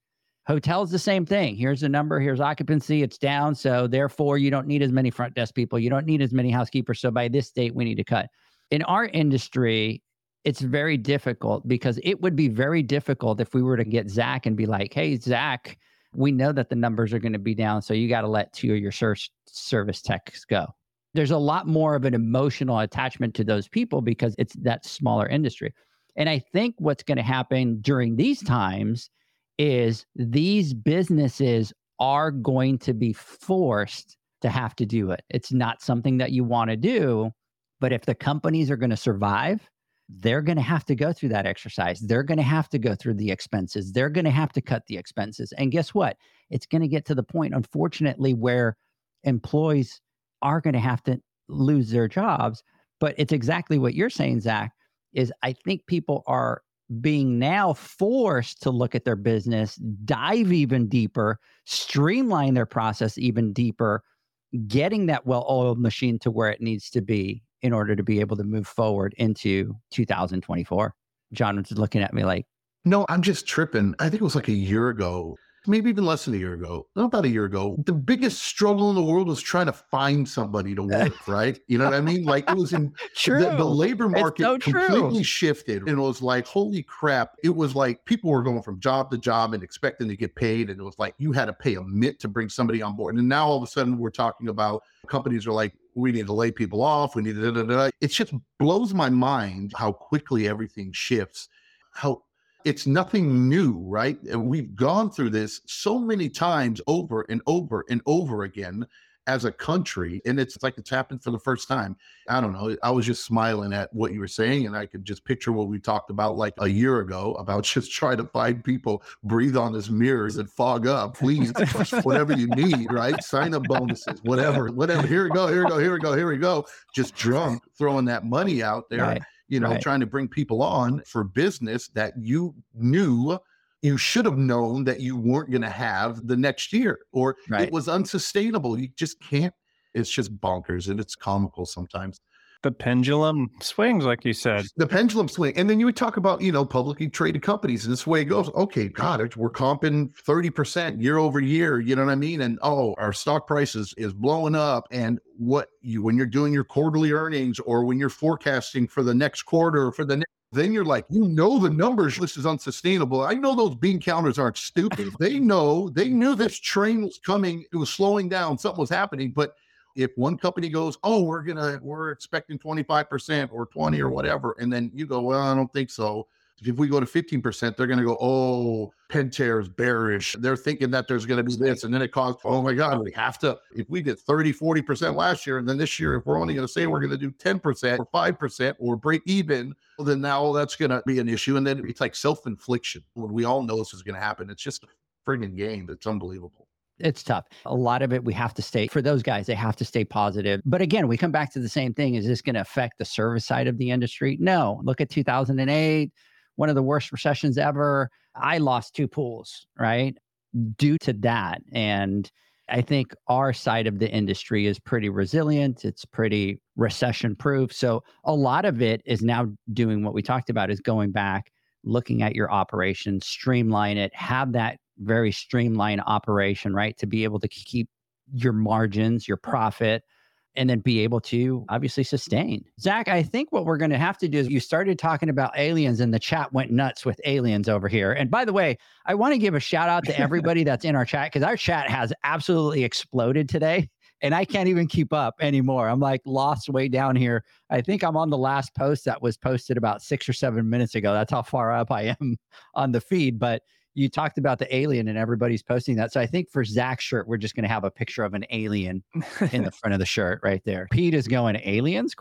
Hotels, the same thing. Here's the number. Here's occupancy. It's down. So therefore, you don't need as many front desk people. You don't need as many housekeepers. So by this date, we need to cut. In our industry, it's very difficult because it would be very difficult if we were to get Zach and be like, hey, Zach, we know that the numbers are going to be down. So you got to let 2 of your service techs go. There's a lot more of an emotional attachment to those people because it's that smaller industry. And I think what's going to happen during these times is these businesses are going to be forced to have to do it. It's not something that you want to do, but if the companies are going to survive, they're going to have to go through that exercise. They're going to have to go through the expenses. They're going to have to cut the expenses. And guess what? It's going to get to the point, unfortunately, where employees are going to have to lose their jobs. But it's exactly what you're saying, Zach. Is I think people are being now forced to look at their business, dive even deeper, streamline their process even deeper, getting that well-oiled machine to where it needs to be in order to be able to move forward into 2024. John was looking at me like, no, I'm just tripping. I think it was like a year ago, maybe even less than a year ago, about a year ago. The biggest struggle in the world was trying to find somebody to work, right? You know what I mean? Like it was in the labor market completely shifted. And it was like, holy crap. It was like people were going from job to job and expecting to get paid. And it was like, you had to pay a mint to bring somebody on board. And now all of a sudden we're talking about companies are like, we need to lay people off. We need to, It just blows my mind how quickly everything shifts, how it's nothing new, right? And we've gone through this so many times over and over and over again as a country. And it's like, it's happened for the first time. I don't know. I was just smiling at what you were saying. And I could just picture what we talked about like a year ago about just trying to find people, breathe on this mirrors and fog up, please, whatever you need, right? Sign up bonuses, whatever. Here we go. Just drunk, throwing that money out there. Right. You know, right. Trying to bring people on for business that you knew you should have known that you weren't going to have the next year, or right. It was unsustainable. You just can't. It's just bonkers, and it's comical sometimes. The pendulum swings, like you said. The pendulum swing. And then you would talk about, you know, publicly traded companies, and this way it goes. Okay, God, we're comping 30% year over year. You know what I mean? And our stock price is blowing up. And when you're doing your quarterly earnings or when you're forecasting for the next quarter or for the next, then you're like, you know, the numbers, this is unsustainable. I know those bean counters aren't stupid. They knew this train was coming. It was slowing down. Something was happening, but if one company goes, we're expecting 25% or 20 or whatever. And then you go, well, I don't think so. If we go to 15%, they're going to go, Pentair's bearish. They're thinking that there's going to be this. And then it caused, oh my God, if we did 30, 40% last year, and then this year, if we're only going to say we're going to do 10% or 5% or break even, well, then now that's going to be an issue. And then it's like self-infliction when we all know this is going to happen. It's just a frigging game. It's unbelievable. It's tough. A lot of it, for those guys, they have to stay positive. But again, we come back to the same thing. Is this going to affect the service side of the industry? No. Look at 2008, one of the worst recessions ever. I lost 2 pools, right? Due to that. And I think our side of the industry is pretty resilient. It's pretty recession proof. So a lot of it is now doing what we talked about, is going back, looking at your operations, streamline it, have that very streamlined operation, right? To be able to keep your margins, your profit, and then be able to obviously sustain. Zach, I think what we're going to have to do is, you started talking about aliens and the chat went nuts with aliens over here. And by the way, I want to give a shout out to everybody that's in our chat, because our chat has absolutely exploded today and I can't even keep up anymore. I'm like lost way down here. I think I'm on the last post that was posted about 6 or 7 minutes ago. That's how far up I am on the feed. But you talked about the alien and everybody's posting that. So I think for Zach's shirt, we're just going to have a picture of an alien in the front of the shirt right there. Pete is going, aliens, ?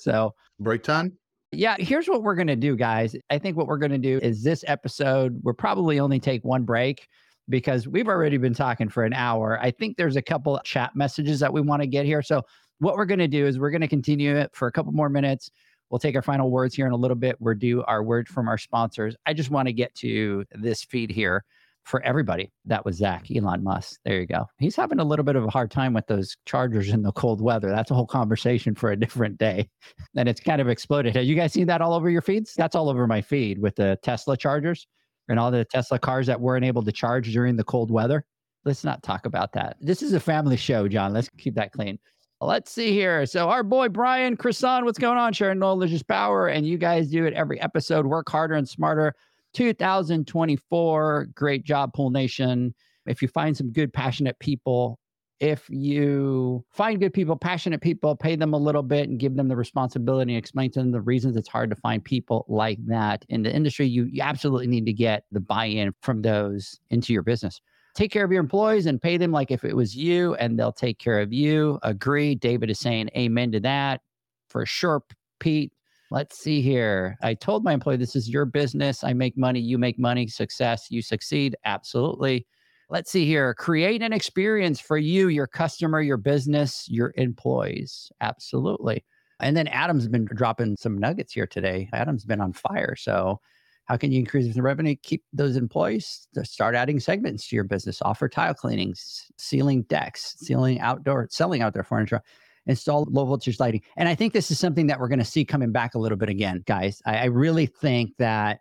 So break time. Yeah, here's what we're going to do, guys. I think what we're going to do is this episode, we'll probably only take one break because we've already been talking for an hour. I think there's a couple chat messages that we want to get here. So what we're going to do is we're going to continue it for a couple more minutes. We'll take our final words here in a little bit. We'll do our word from our sponsors. I just want to get to this feed here for everybody. That was Zach, Elon Musk. There you go. He's having a little bit of a hard time with those chargers in the cold weather. That's a whole conversation for a different day. And it's kind of exploded. Have you guys seen that all over your feeds? That's all over my feed with the Tesla chargers and all the Tesla cars that weren't able to charge during the cold weather. Let's not talk about that. This is a family show, John. Let's keep that clean. Let's see here. So our boy, Brian Crisson, what's going on? Sharing knowledge is power. And you guys do it every episode. Work harder and smarter. 2024. Great job, Pool Nation. If you find some good, passionate people, pay them a little bit and give them the responsibility and explain to them the reasons it's hard to find people like that in the industry. You absolutely need to get the buy-in from those into your business. Take care of your employees and pay them like if it was you, and they'll take care of you. Agree. David is saying amen to that for sure, Pete. Let's see here. I told my employee, this is your business. I make money. You make money. Success. You succeed. Absolutely. Let's see here. Create an experience for you, your customer, your business, your employees. Absolutely. And then Adam's been dropping some nuggets here today. Adam's been on fire. So how can you increase the revenue? Keep those employees. Start adding segments to your business. Offer tile cleanings, sealing decks, selling outdoor furniture, install low voltage lighting. And I think this is something that we're going to see coming back a little bit again, guys. I really think that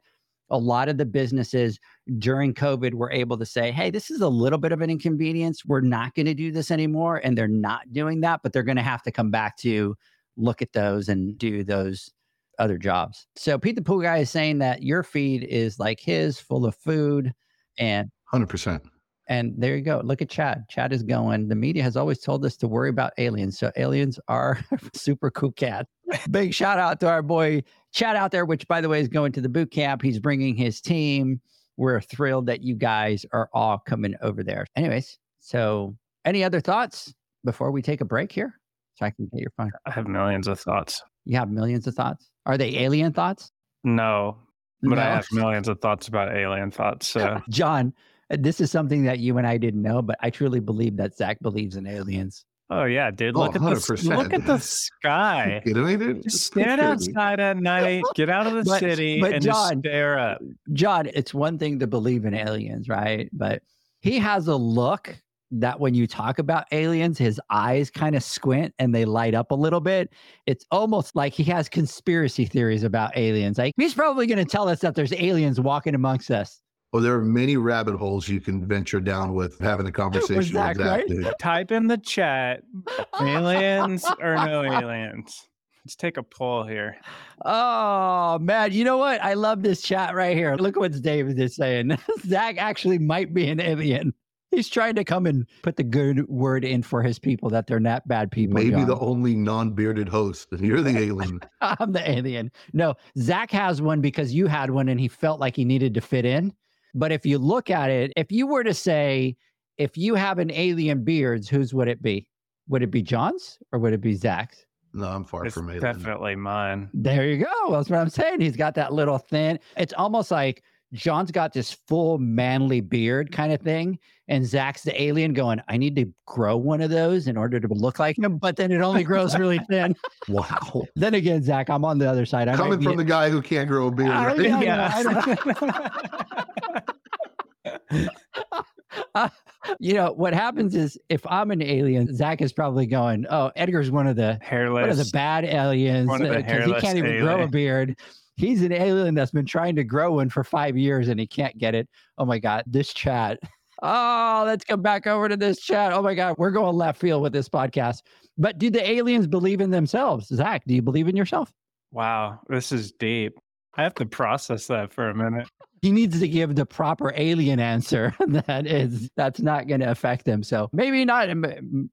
a lot of the businesses during COVID were able to say, hey, this is a little bit of an inconvenience. We're not going to do this anymore. And they're not doing that, but they're going to have to come back to look at those and do those other jobs. So Pete the Pool Guy is saying that your feed is like his, full of food and 100%. And there you go. Look at Chad. Chad is going, the media has always told us to worry about aliens. So aliens are super cool cats. Big shout out to our boy Chad out there, which by the way is going to the boot camp. He's bringing his team. We're thrilled that you guys are all coming over there. Anyways, so any other thoughts before we take a break here? So I can get your phone. I have millions of thoughts. You have millions of thoughts? Are they alien thoughts? No, but no. I have millions of thoughts about alien thoughts. So. John, this is something that you and I didn't know, but I truly believe that Zach believes in aliens. Oh yeah, dude! Look at the sky. Get away, dude. Just stand outside at night. Get out of the city and John, just stare up. John, it's one thing to believe in aliens, right? But he has a look that when you talk about aliens, his eyes kind of squint and they light up a little bit. It's almost like he has conspiracy theories about aliens. Like he's probably going to tell us that there's aliens walking amongst us. Well, there are many rabbit holes you can venture down with having a conversation with that. Right? Dude. Type in the chat, aliens or no aliens. Let's take a poll here. Oh, man. You know what? I love this chat right here. Look what David is saying. Zach actually might be an alien. He's trying to come and put the good word in for his people that they're not bad people. Maybe John, the only non-bearded host. You're the alien. I'm the alien. No, Zach has one because you had one and he felt like he needed to fit in. But if you look at it, if you were to say, if you have an alien beards, whose would it be? Would it be John's or would it be Zach's? No, I'm far from alien. Definitely mine. There you go. That's what I'm saying. He's got that little thin. It's almost like John's got this full manly beard kind of thing. And Zach's the alien going, I need to grow one of those in order to look like him. But then it only grows really thin. Wow. Then again, Zach, I'm on the other side. Coming from the guy who can't grow a beard. Right? You know, what happens is if I'm an alien, Zach is probably going, oh, Edgar's one of the bad aliens because he can't even grow a beard. He's an alien that's been trying to grow one for 5 years and he can't get it. Oh my God, this chat. Oh, let's come back over to this chat. Oh my God, we're going left field with this podcast. But do the aliens believe in themselves? Zach, do you believe in yourself? Wow, this is deep. I have to process that for a minute. He needs to give the proper alien answer that's not going to affect them. So maybe not.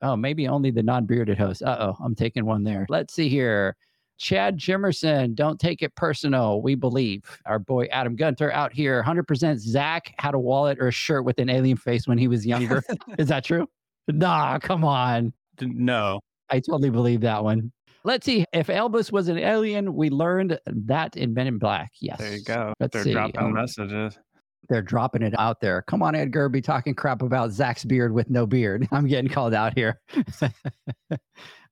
Oh, maybe only the non-bearded host. Uh-oh, I'm taking one there. Let's see here. Chad Jimerson, don't take it personal. We believe. Our boy Adam Gunter out here, 100% Zach had a wallet or a shirt with an alien face when he was younger. Is that true? Nah, come on. No. I totally believe that one. Let's see. If Elvis was an alien, we learned that in Men in Black. Yes. There you go. They're dropping messages. They're dropping it out there. Come on, Edgar, be talking crap about Zach's beard with no beard. I'm getting called out here.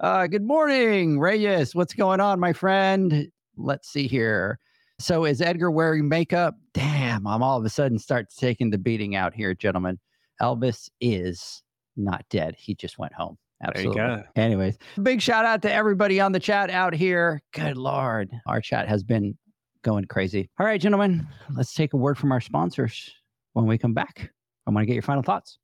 Good morning, Reyes. What's going on, my friend? Let's see here. So is Edgar wearing makeup? Damn, I'm all of a sudden start taking the beating out here, gentlemen. Elvis is not dead. He just went home. Absolutely. There you go. Anyways, big shout out to everybody on the chat out here. Good Lord. Our chat has been going crazy. All right, gentlemen, let's take a word from our sponsors. When we come back, I want to get your final thoughts.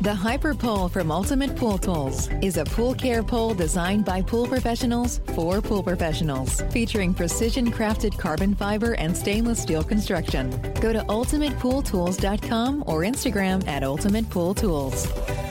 The HyperPole from Ultimate Pool Tools is a pool care pole designed by pool professionals for pool professionals, featuring precision-crafted carbon fiber and stainless steel construction. Go to ultimatepooltools.com or Instagram at ultimatepooltools.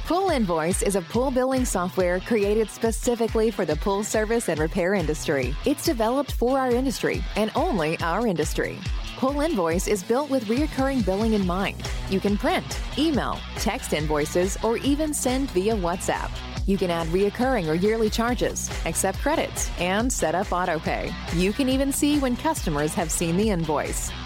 Pool Invoice is a pool billing software created specifically for the pool service and repair industry. It's developed for our industry and only our industry. Pool Invoice is built with recurring billing in mind. You can print, email, text invoices, or even send via WhatsApp. You can add recurring or yearly charges, accept credits, and set up autopay. You can even see when customers have seen the invoice.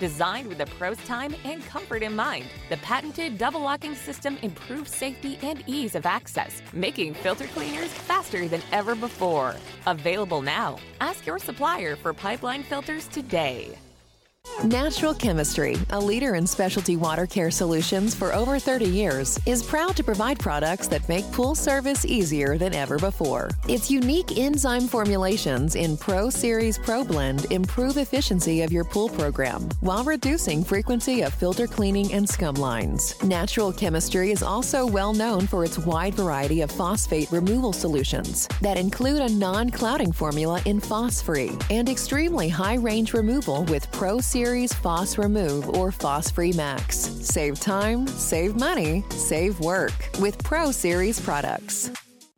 Designed with the pro's time and comfort in mind, the patented double-locking system improves safety and ease of access, making filter cleaners faster than ever before. Available now. Ask your supplier for pipeline filters today. Natural Chemistry, a leader in specialty water care solutions for over 30 years, is proud to provide products that make pool service easier than ever before. Its unique enzyme formulations in Pro Series Pro Blend improve efficiency of your pool program while reducing frequency of filter cleaning and scum lines. Natural Chemistry is also well known for its wide variety of phosphate removal solutions that include a non-clouding formula in Phos-Free and extremely high range removal with Pro Series Phos Remove or Phos Free Max. Save time, save money, save work with Pro Series products.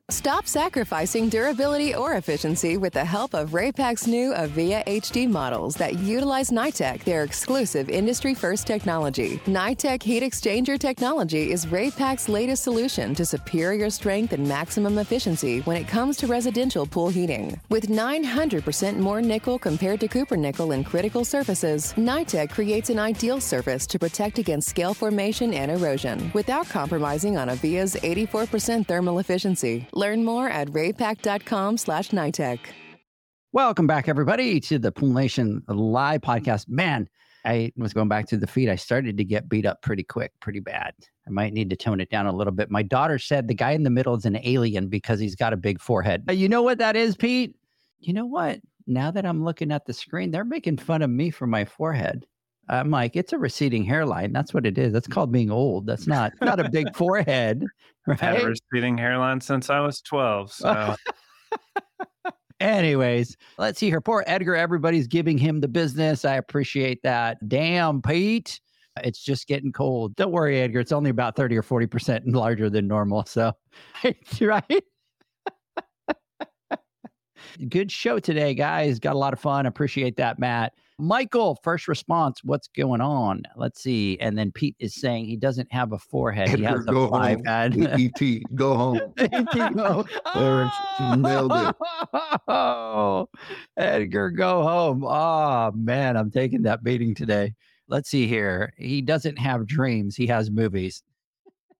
Stop sacrificing durability or efficiency with the help of Raypak's new Avia HD models that utilize NITEC, their exclusive industry-first technology. NITEC heat exchanger technology is Raypak's latest solution to superior strength and maximum efficiency when it comes to residential pool heating. With 900% more nickel compared to copper nickel in critical surfaces, NITEC creates an ideal surface to protect against scale formation and erosion without compromising on Avia's 84% thermal efficiency. Learn more at Raypack.com/NITEC. Welcome back, everybody, to the Pool Nation live podcast. Man, I was going back to the feed. I started to get beat up pretty quick, pretty bad. I might need to tone it down a little bit. My daughter said the guy in the middle is an alien because he's got a big forehead. You know what that is, Pete? You know what? Now that I'm looking at the screen, they're making fun of me for my forehead. I'm like, it's a receding hairline. That's what it is. That's called being old. That's not a big forehead. Right? I've had a receding hairline since I was 12. So, anyways, let's see here. Poor Edgar. Everybody's giving him the business. I appreciate that. Damn, Pete. It's just getting cold. Don't worry, Edgar. It's only about 30 or 40% larger than normal. So, right? Good show today, guys. Got a lot of fun. Appreciate that, Matt. Michael, first response, what's going on? Let's see. And then Pete is saying he doesn't have a forehead. Edgar, he has a five head. E.T., go home. E.T., go home. Nailed it. Oh, Edgar, go home. Oh, man, I'm taking that beating today. Let's see here. He doesn't have dreams. He has movies.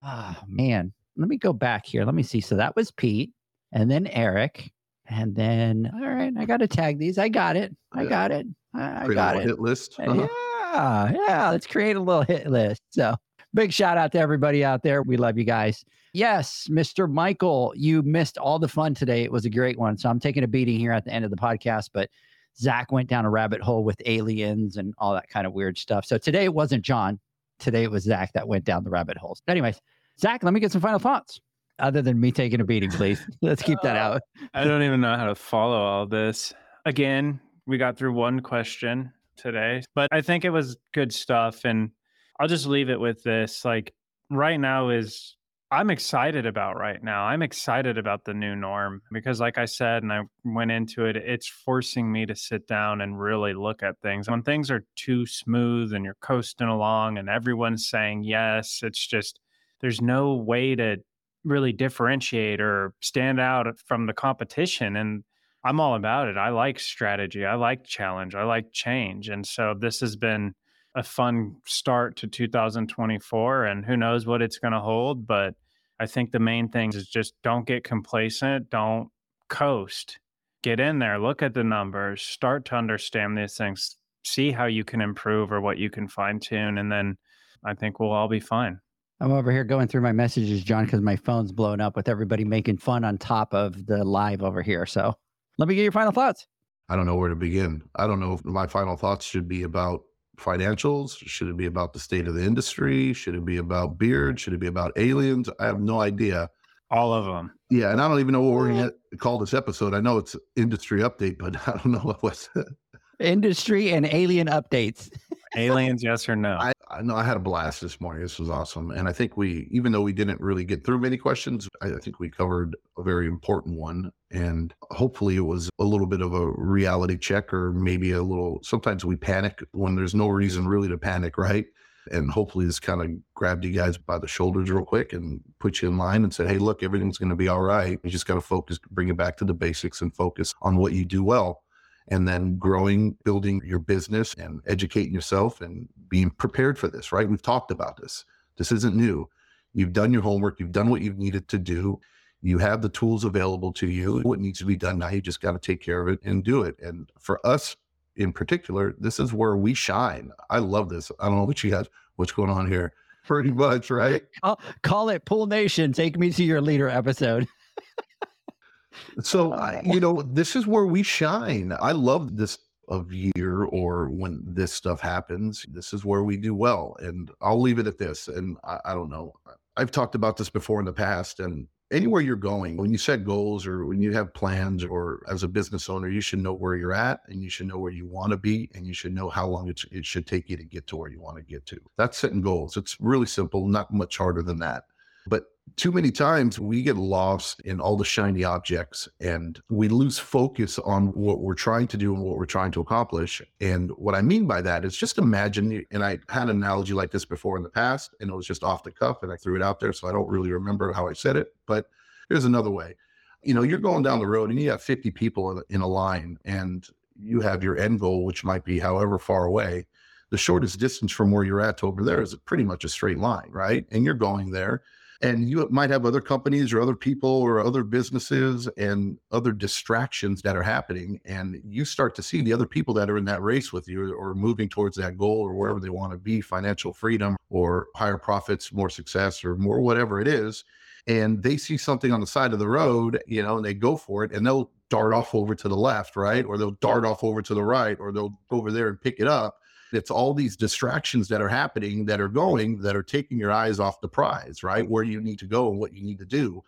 Oh, man. Let me go back here. Let me see. So that was Pete and then Eric. And then, all right, I got to tag these. I got it. I got it. Hit list. Uh-huh. Yeah. Let's create a little hit list. So big shout out to everybody out there. We love you guys. Yes, Mr. Michael, you missed all the fun today. It was a great one. So I'm taking a beating here at the end of the podcast, but Zach went down a rabbit hole with aliens and all that kind of weird stuff. So today it wasn't John. Today it was Zach that went down the rabbit holes. Anyways, Zach, let me get some final thoughts. Other than me taking a beating, please. Let's keep that out. I don't even know how to follow all this. Again, we got through one question today, but I think it was good stuff. And I'll just leave it with this. Like right now is I'm excited about right now. I'm excited about the new norm because, like I said, and I went into it, it's forcing me to sit down and really look at things. When things are too smooth and you're coasting along and everyone's saying yes, it's just, there's no way to really differentiate or stand out from the competition. And I'm all about it. I like strategy. I like challenge. I like change. And so this has been a fun start to 2024, and who knows what it's going to hold. But I think the main thing is just don't get complacent. Don't coast. Get in there, look at the numbers, start to understand these things, see how you can improve or what you can fine tune. And then I think we'll all be fine. I'm over here going through my messages, John, because my phone's blown up with everybody making fun on top of the live over here. So let me get your final thoughts. I don't know where to begin. I don't know if my final thoughts should be about financials? Should it be about the state of the industry? Should it be about beard? Should it be about aliens? I have no idea. All of them. Yeah. And I don't even know what we're going to call this episode. I know it's industry update, but I don't know what was industry and alien updates. Aliens, yes or no? I know I had a blast this morning. This was awesome. And I think we, even though we didn't really get through many questions, I think we covered a very important one. And hopefully it was a little bit of a reality check, or maybe a little, sometimes we panic when there's no reason really to panic, right? And hopefully this kind of grabbed you guys by the shoulders real quick and put you in line and said, hey, look, everything's going to be all right. You just got to focus, bring it back to the basics and focus on what you do well. And then growing, building your business and educating yourself and being prepared for this, right? We've talked about this. This isn't new. You've done your homework. You've done what you've needed to do. You have the tools available to you. What needs to be done now, you just got to take care of it and do it. And for us in particular, this is where we shine. I love this. I don't know what you guys, what's going on here. Pretty much, right? I'll call it Pool Nation. Take me to your leader episode. So, you know, this is where we shine. I love this of year or when this stuff happens. This is where we do well. And I'll leave it at this. And I don't know. I've talked about this before in the past. And anywhere you're going, when you set goals or when you have plans or as a business owner, you should know where you're at and you should know where you want to be. And you should know how long it should take you to get to where you want to get to. That's setting goals. It's really simple, not much harder than that. But too many times we get lost in all the shiny objects and we lose focus on what we're trying to do and what we're trying to accomplish. And what I mean by that is just imagine, and I had an analogy like this before in the past, and it was just off the cuff and I threw it out there. So I don't really remember how I said it, but here's another way. You know, you're going down the road and you have 50 people in a line and you have your end goal, which might be however far away. The shortest distance from where you're at to over there is pretty much a straight line, right? And you're going there. And you might have other companies or other people or other businesses and other distractions that are happening. And you start to see the other people that are in that race with you or moving towards that goal or wherever they want to be, financial freedom or higher profits, more success or more whatever it is. And they see something on the side of the road, you know, and they go for it and they'll dart off over to the left, right? Or they'll dart off over to the right, or they'll go over there and pick it up. It's all these distractions that are happening, that are taking your eyes off the prize, right? Where you need to go and what you need to do.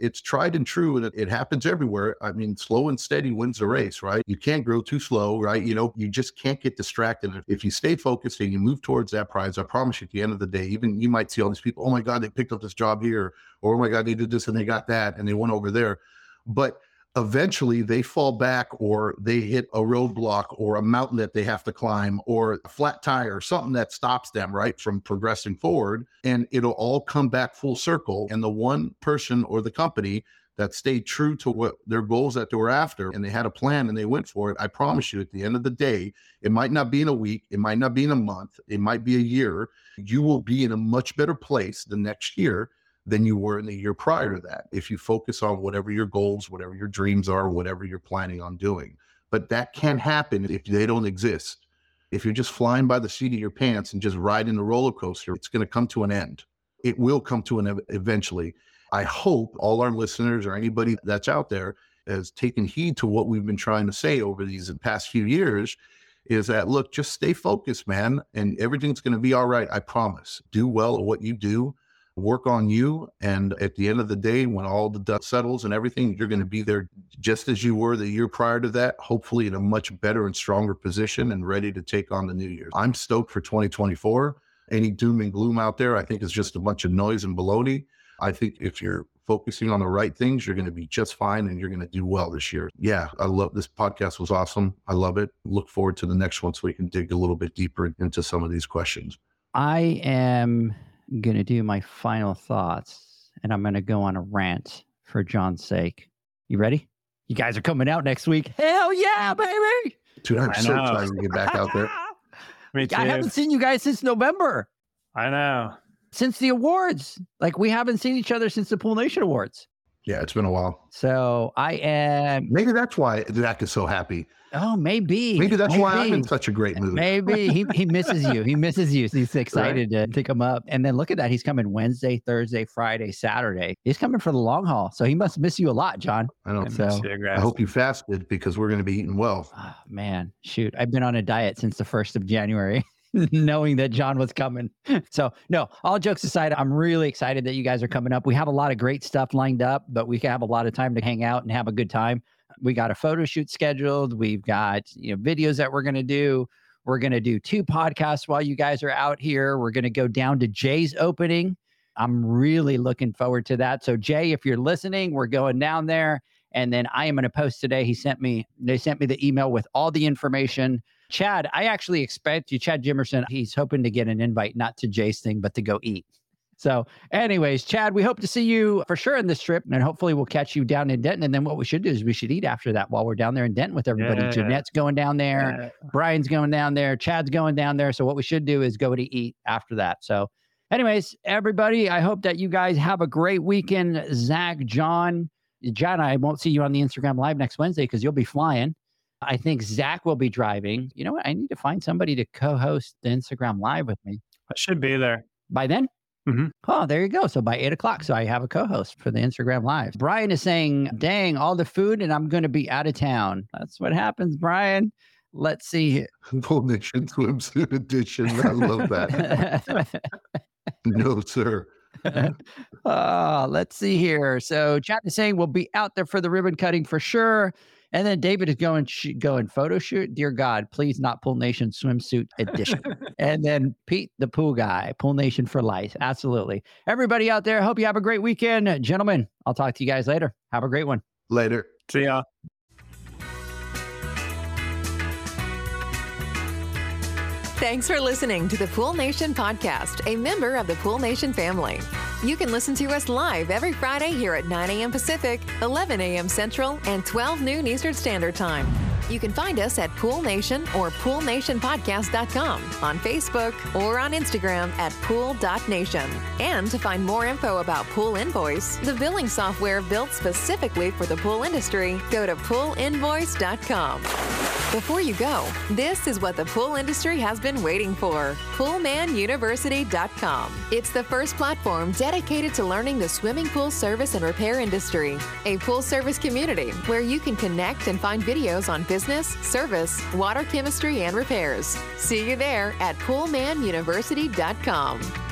It's tried and true, and it happens everywhere. I mean, slow and steady wins the race, right? You can't grow too slow, right? You know, you just can't get distracted. If you stay focused and you move towards that prize, I promise you at the end of the day, even you might see all these people, oh my God, they picked up this job here, or oh my God, they did this and they got that and they went over there. But eventually they fall back, or they hit a roadblock or a mountain that they have to climb, or a flat tire or something that stops them, right, from progressing forward. And it'll all come back full circle. And the one person or the company that stayed true to what their goals that they were after, and they had a plan and they went for it, I promise you at the end of the day, it might not be in a week, it might not be in a month, it might be a year, you will be in a much better place the next year than you were in the year prior to that, if you focus on whatever your goals, whatever your dreams are, whatever you're planning on doing. But that can happen if they don't exist. If you're just flying by the seat of your pants and just riding the roller coaster, it's going to come to an end. It will come to an end eventually. I hope all our listeners or anybody that's out there has taken heed to what we've been trying to say over these past few years, is that, look, just stay focused, man, and everything's going to be all right. I promise. Do well at what you do. Work on you. And at the end of the day, when all the dust settles and everything, you're going to be there just as you were the year prior to that, hopefully in a much better and stronger position and ready to take on the new year. I'm stoked for 2024. Any doom and gloom out there, I think, is just a bunch of noise and baloney. I think if you're focusing on the right things, you're going to be just fine and you're going to do well this year. Yeah, I love this podcast. Was awesome. I love it. Look forward to the next one so we can dig a little bit deeper into some of these questions. I am going to do my final thoughts and I'm going to go on a rant for John's sake. You ready? You guys are coming out next week. Hell yeah, baby. Dude, I'm so excited to get back out there. Me too. I haven't seen you guys since November. I know. Since the awards. Like, we haven't seen each other since the Pool Nation Awards. Yeah, it's been a while. So I am... Maybe that's why Zach is so happy. Oh, maybe. Maybe that's why I'm in such a great mood. Maybe. He misses you. He misses you. He's excited to pick him up. And then look at that. He's coming Wednesday, Thursday, Friday, Saturday. He's coming for the long haul. So he must miss you a lot, John. I don't miss you. I hope you fasted because we're going to be eating well. Oh, man, shoot. I've been on a diet since the 1st of January. Knowing that John was coming. So no, all jokes aside, I'm really excited that you guys are coming up. We have a lot of great stuff lined up, but we can have a lot of time to hang out and have a good time. We got a photo shoot scheduled. We've got, you know, videos that we're going to do. We're going to do 2 podcasts while you guys are out here. We're going to go down to Jay's opening. I'm really looking forward to that. So Jay, if you're listening, we're going down there. And then I am going to post today. They sent me the email with all the information. Chad, I actually expect you, Chad Jimerson, he's hoping to get an invite, not to Jay's thing, but to go eat. So anyways, Chad, we hope to see you for sure in this trip. And hopefully we'll catch you down in Denton. And then what we should do is we should eat after that while we're down there in Denton with everybody. Yeah. Jeanette's going down there. Yeah. Brian's going down there. Chad's going down there. So what we should do is go to eat after that. So anyways, everybody, I hope that you guys have a great weekend. Zach, John, I won't see you on the Instagram Live next Wednesday because you'll be flying. I think Zach will be driving. You know what? I need to find somebody to co-host the Instagram Live with me. I should be there. By then? Mm-hmm. Oh, there you go. So by 8 o'clock. So I have a co-host for the Instagram Live. Brian is saying, dang, all the food and I'm going to be out of town. That's what happens, Brian. Let's see. Pool Nation swimsuit edition. I love that. No, sir. Let's see here. So Chad is saying we'll be out there for the ribbon cutting for sure. And then David is going photo shoot. Dear God, please not Pool Nation swimsuit edition. And then Pete, the pool guy, Pool Nation for life. Absolutely. Everybody out there, hope you have a great weekend. Gentlemen, I'll talk to you guys later. Have a great one. Later. See ya. Thanks for listening to the Pool Nation Podcast, a member of the Pool Nation family. You can listen to us live every Friday here at 9 a.m. Pacific, 11 a.m. Central, and 12 noon Eastern Standard Time. You can find us at Pool Nation or PoolNationPodcast.com, on Facebook, or on Instagram at Pool.Nation. And to find more info about Pool Invoice, the billing software built specifically for the pool industry, go to PoolInvoice.com. Before you go, this is what the pool industry has been waiting for. PoolManUniversity.com. It's the first platform dedicated to learning the swimming pool service and repair industry. A pool service community where you can connect and find videos on business, service, water chemistry, and repairs. See you there at PoolManUniversity.com.